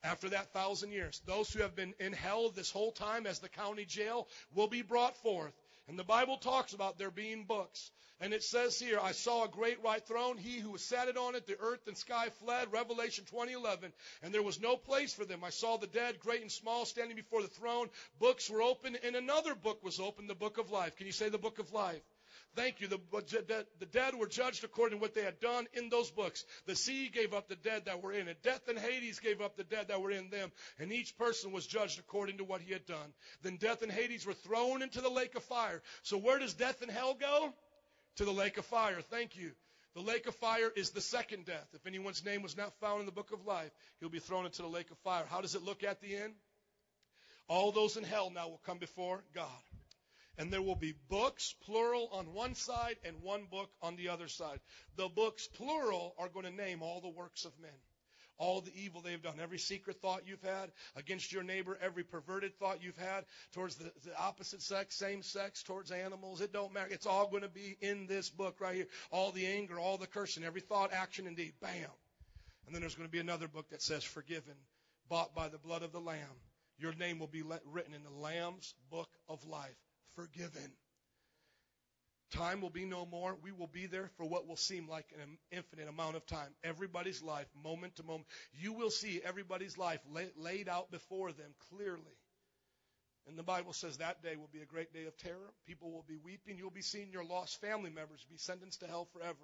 After that 1,000 years, those who have been in hell this whole time as the county jail will be brought forth. And the Bible talks about there being books. And it says here, I saw a great white throne. He who sat on it, the earth and sky fled. Revelation 20:11. And there was no place for them. I saw the dead, great and small, standing before the throne. Books were opened, and another book was opened, the book of life. Can you say the book of life? Thank you. The dead were judged according to what they had done in those books. The sea gave up the dead that were in it. Death and Hades gave up the dead that were in them. And each person was judged according to what he had done. Then death and Hades were thrown into the lake of fire. So where does death and hell go? To the lake of fire. Thank you. The lake of fire is the second death. If anyone's name was not found in the book of life, he'll be thrown into the lake of fire. How does it look at the end? All those in hell now will come before God. And there will be books, plural, on one side and one book on the other side. The books, plural, are going to name all the works of men, all the evil they've done, every secret thought you've had against your neighbor, every perverted thought you've had towards the opposite sex, same sex, towards animals. It don't matter. It's all going to be in this book right here. All the anger, all the cursing, every thought, action, and deed. Bam. And then there's going to be another book that says forgiven, bought by the blood of the Lamb. Your name will be written in the Lamb's book of life. Forgiven. Time will be no more. We will be there for what will seem like an infinite amount of time. Everybody's life, moment to moment. You will see everybody's life laid out before them clearly. And the Bible says that day will be a great day of terror. People will be weeping. You'll be seeing your lost family members be sentenced to hell forever.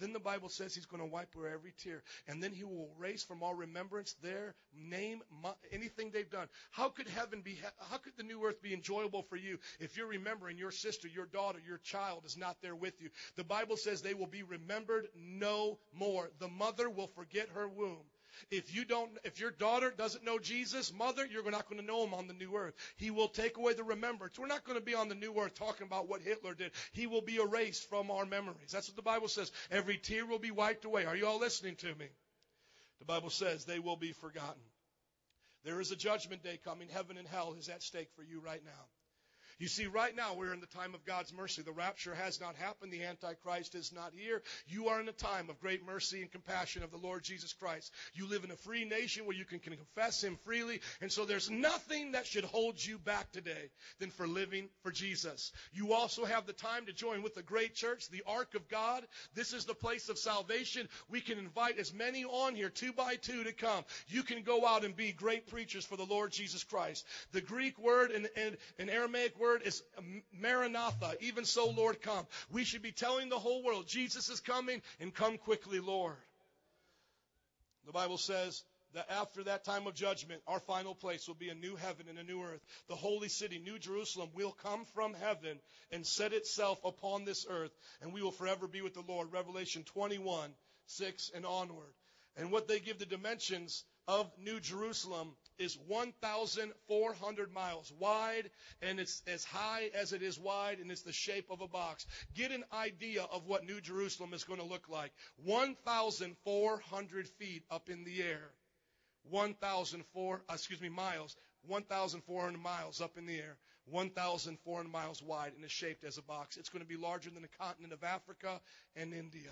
Then the Bible says he's going to wipe away every tear. And then he will erase from all remembrance their name, anything they've done. How could the new earth be enjoyable for you if you're remembering your sister, your daughter, your child is not there with you? The Bible says they will be remembered no more. The mother will forget her womb. If your daughter doesn't know Jesus, mother, you're not going to know him on the new earth. He will take away the remembrance. We're not going to be on the new earth talking about what Hitler did. He will be erased from our memories. That's what the Bible says. Every tear will be wiped away. Are you all listening to me? The Bible says they will be forgotten. There is a judgment day coming. Heaven and hell is at stake for you right now. You see, right now we're in the time of God's mercy. The rapture has not happened. The Antichrist is not here. You are in a time of great mercy and compassion of the Lord Jesus Christ. You live in a free nation where you can confess him freely. And so there's nothing that should hold you back today than for living for Jesus. You also have the time to join with the great church, the Ark of God. This is the place of salvation. We can invite as many on here, 2 by 2, to come. You can go out and be great preachers for the Lord Jesus Christ. The Greek word and Aramaic word is Maranatha, even so, Lord, come. We should be telling the whole world, Jesus is coming, and come quickly, Lord. The Bible says that after that time of judgment, our final place will be a new heaven and a new earth. The holy city, New Jerusalem, will come from heaven and set itself upon this earth, and we will forever be with the Lord. Revelation 21:6 and onward. And what they give the dimensions of New Jerusalem is 1,400 miles wide, and it's as high as it is wide, and it's the shape of a box. Get an idea of what New Jerusalem is going to look like. 1,400 feet up in the air. 1,400 miles up in the air. 1,400 miles wide, and it's shaped as a box. It's going to be larger than the continent of Africa and India.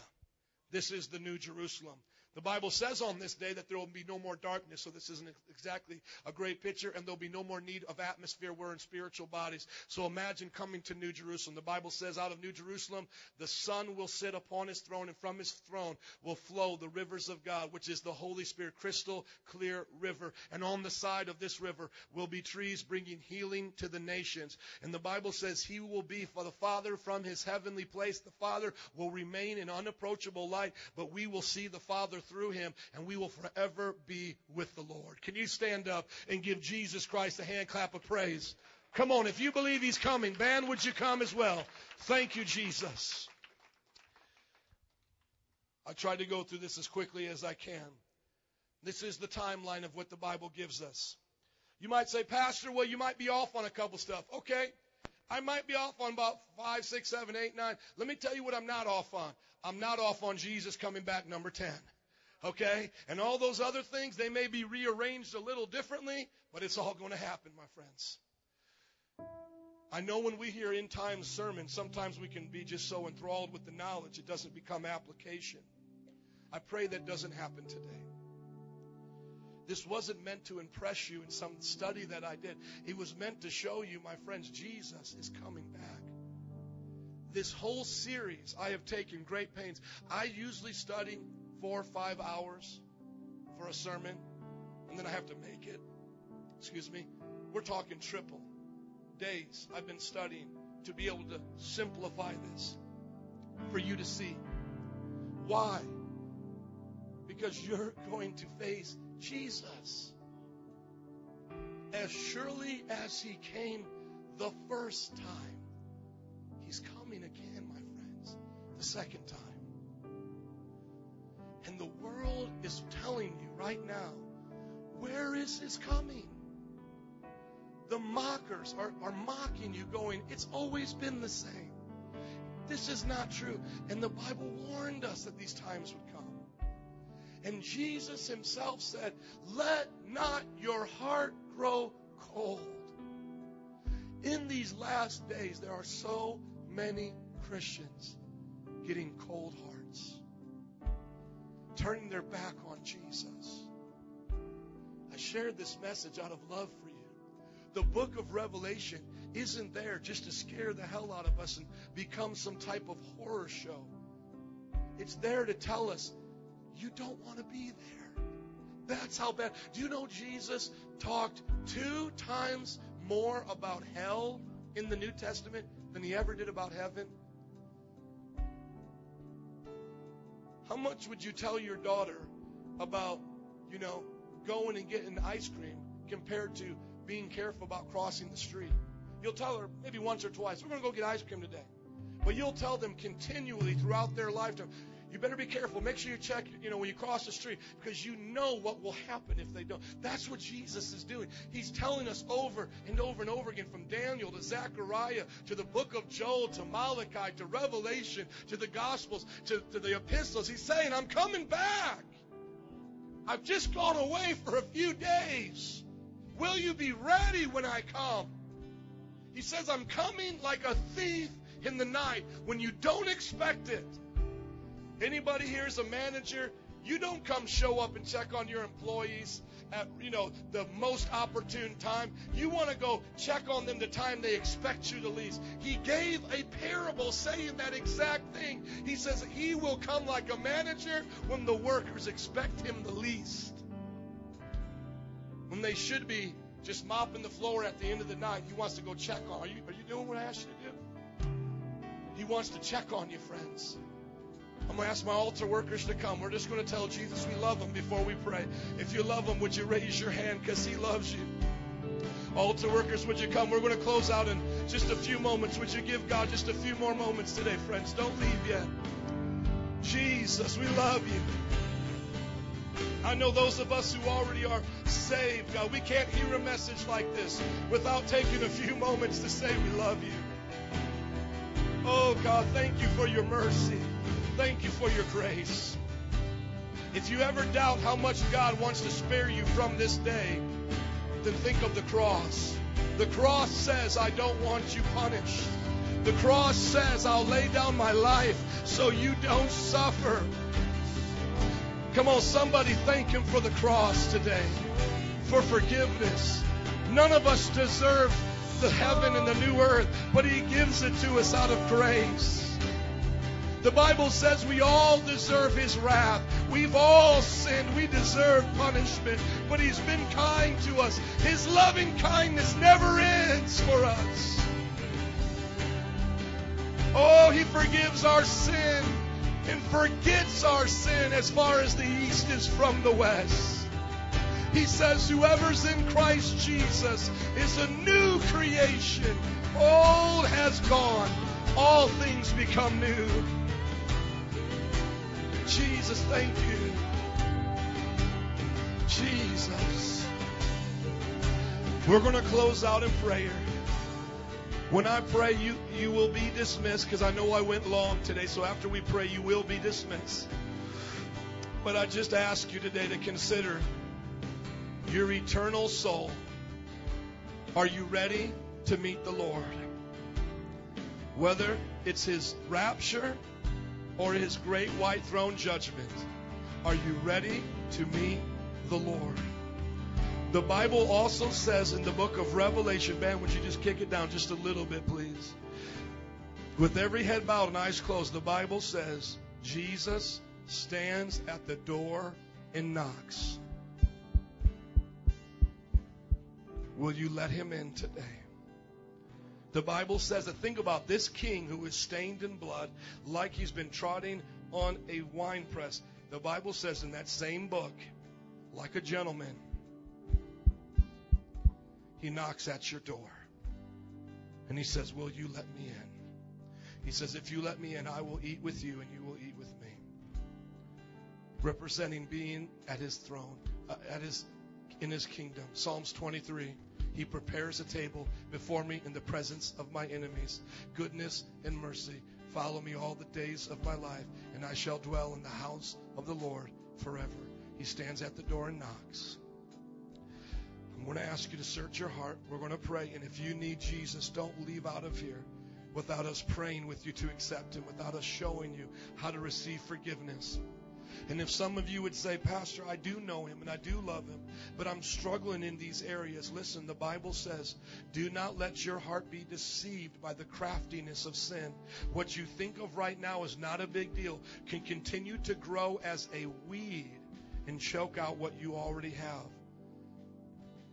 This is the New Jerusalem. The Bible says on this day that there will be no more darkness, so this isn't exactly a great picture, and there will be no more need of atmosphere. We're in spiritual bodies. So imagine coming to New Jerusalem. The Bible says out of New Jerusalem, the Son will sit upon his throne, and from his throne will flow the rivers of God, which is the Holy Spirit, crystal clear river. And on the side of this river will be trees bringing healing to the nations. And the Bible says he will be for the Father from his heavenly place. The Father will remain in unapproachable light, but we will see the Father through him, and we will forever be with the Lord. Can you stand up and give Jesus Christ a hand clap of praise? Come on, if you believe he's coming, band, would you come as well? Thank you, Jesus. I tried to go through this as quickly as I can. This is the timeline of what the Bible gives us. You might say, Pastor, well, you might be off on a couple stuff. Okay, I might be off on about 5, 6, 7, 8, 9. Let me tell you what I'm not off on. I'm not off on Jesus coming back, number 10. Okay? And all those other things, they may be rearranged a little differently, but it's all going to happen, my friends. I know when we hear end time sermons, sometimes we can be just so enthralled with the knowledge, it doesn't become application. I pray that doesn't happen today. This wasn't meant to impress you in some study that I did. It was meant to show you, my friends, Jesus is coming back. This whole series, I have taken great pains. I usually study 4 or 5 hours for a sermon, and then I have to make it. Excuse me. We're talking triple days I've been studying to be able to simplify this for you to see. Why? Because you're going to face Jesus as surely as he came the first time. He's coming again, my friends, the second time. And the world is telling you right now, where is his coming? The mockers are mocking you, going, it's always been the same. This is not true. And the Bible warned us that these times would come. And Jesus himself said, let not your heart grow cold. In these last days, there are so many Christians getting cold hearts, turning their back on Jesus. I shared this message out of love for you. The book of Revelation isn't there just to scare the hell out of us and become some type of horror show. It's there to tell us, you don't want to be there. That's how bad. Do you know Jesus talked 2 times more about hell in the New Testament than he ever did about heaven? How much would you tell your daughter about, going and getting ice cream compared to being careful about crossing the street? You'll tell her maybe once or twice, we're going to go get ice cream today. But you'll tell them continually throughout their lifetime, you better be careful. Make sure you check, when you cross the street, because you know what will happen if they don't. That's what Jesus is doing. He's telling us over and over and over again, from Daniel to Zechariah to the book of Joel to Malachi to Revelation to the Gospels to the epistles. He's saying, I'm coming back. I've just gone away for a few days. Will you be ready when I come? He says, I'm coming like a thief in the night when you don't expect it. Anybody here is a manager? You don't come show up and check on your employees at, the most opportune time. You want to go check on them the time they expect you to leave. He gave a parable saying that exact thing. He says he will come like a manager when the workers expect him the least. When they should be just mopping the floor at the end of the night, he wants to go check on. Are you doing what I asked you to do? He wants to check on you, friends. I'm going to ask my altar workers to come. We're just going to tell Jesus we love him before we pray. If you love him, would you raise your hand, because he loves you. Altar workers, would you come? We're going to close out in just a few moments. Would you give God just a few more moments today, friends? Don't leave yet. Jesus, we love you. I know those of us who already are saved, God, we can't hear a message like this without taking a few moments to say we love you. Oh, God, thank you for your mercy. Thank you for your grace. If you ever doubt how much God wants to spare you from this day, then think of the cross. The cross says, I don't want you punished. The cross says, I'll lay down my life so you don't suffer. Come on, somebody thank him for the cross today, for forgiveness. None of us deserve the heaven and the new earth, but he gives it to us out of grace. The Bible says we all deserve his wrath. We've all sinned. We deserve punishment, but he's been kind to us. His loving kindness never ends for us. Oh, he forgives our sin and forgets our sin as far as the east is from the west. He says, whoever's in Christ Jesus is a new creation. Old has gone. All things become new. Jesus, thank you. Jesus. We're going to close out in prayer. When I pray, you will be dismissed, because I know I went long today, so after we pray, you will be dismissed. But I just ask you today to consider your eternal soul. Are you ready to meet the Lord? Whether it's his rapture or his great white throne judgment, are you ready to meet the Lord? The Bible also says in the book of Revelation, man, would you just kick it down just a little bit, please? With every head bowed and eyes closed, the Bible says Jesus stands at the door and knocks. Will you let him in today? The Bible says that think about this king who is stained in blood, like he's been trotting on a winepress. The Bible says in that same book, like a gentleman, he knocks at your door. And he says, will you let me in? He says, if you let me in, I will eat with you and you will eat with me. Representing being at his throne, in his kingdom. Psalms 23. He prepares a table before me in the presence of my enemies. Goodness and mercy follow me all the days of my life, and I shall dwell in the house of the Lord forever. He stands at the door and knocks. I'm going to ask you to search your heart. We're going to pray, and if you need Jesus, don't leave out of here without us praying with you to accept him, without us showing you how to receive forgiveness. And if some of you would say, Pastor, I do know him and I do love him, but I'm struggling in these areas. Listen, the Bible says, do not let your heart be deceived by the craftiness of sin. What you think of right now is not a big deal, can continue to grow as a weed and choke out what you already have.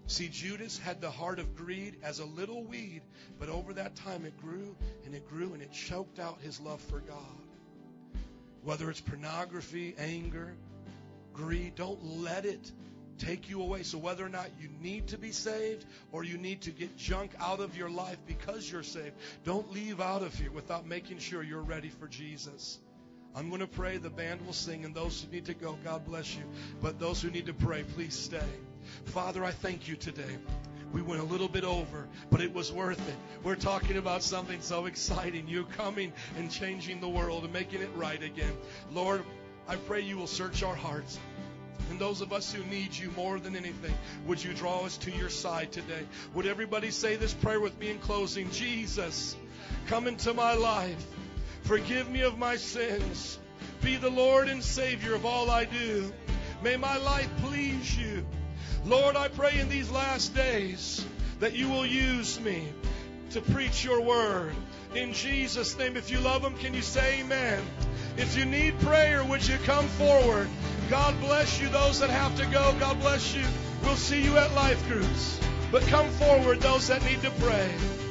See, Judas had the heart of greed as a little weed, but over that time it grew and it grew and it choked out his love for God. Whether it's pornography, anger, greed, don't let it take you away. So whether or not you need to be saved or you need to get junk out of your life because you're saved, don't leave out of here without making sure you're ready for Jesus. I'm going to pray. The band will sing. And those who need to go, God bless you. But those who need to pray, please stay. Father, I thank you today. We went a little bit over, but it was worth it. We're talking about something so exciting. You're coming and changing the world and making it right again. Lord, I pray you will search our hearts. And those of us who need you more than anything, would you draw us to your side today? Would everybody say this prayer with me in closing? Jesus, come into my life. Forgive me of my sins. Be the Lord and Savior of all I do. May my life please you. Lord, I pray in these last days that you will use me to preach your word. In Jesus' name, if you love him, can you say amen? If you need prayer, would you come forward? God bless you. Those that have to go, God bless you. We'll see you at life groups. But come forward, those that need to pray.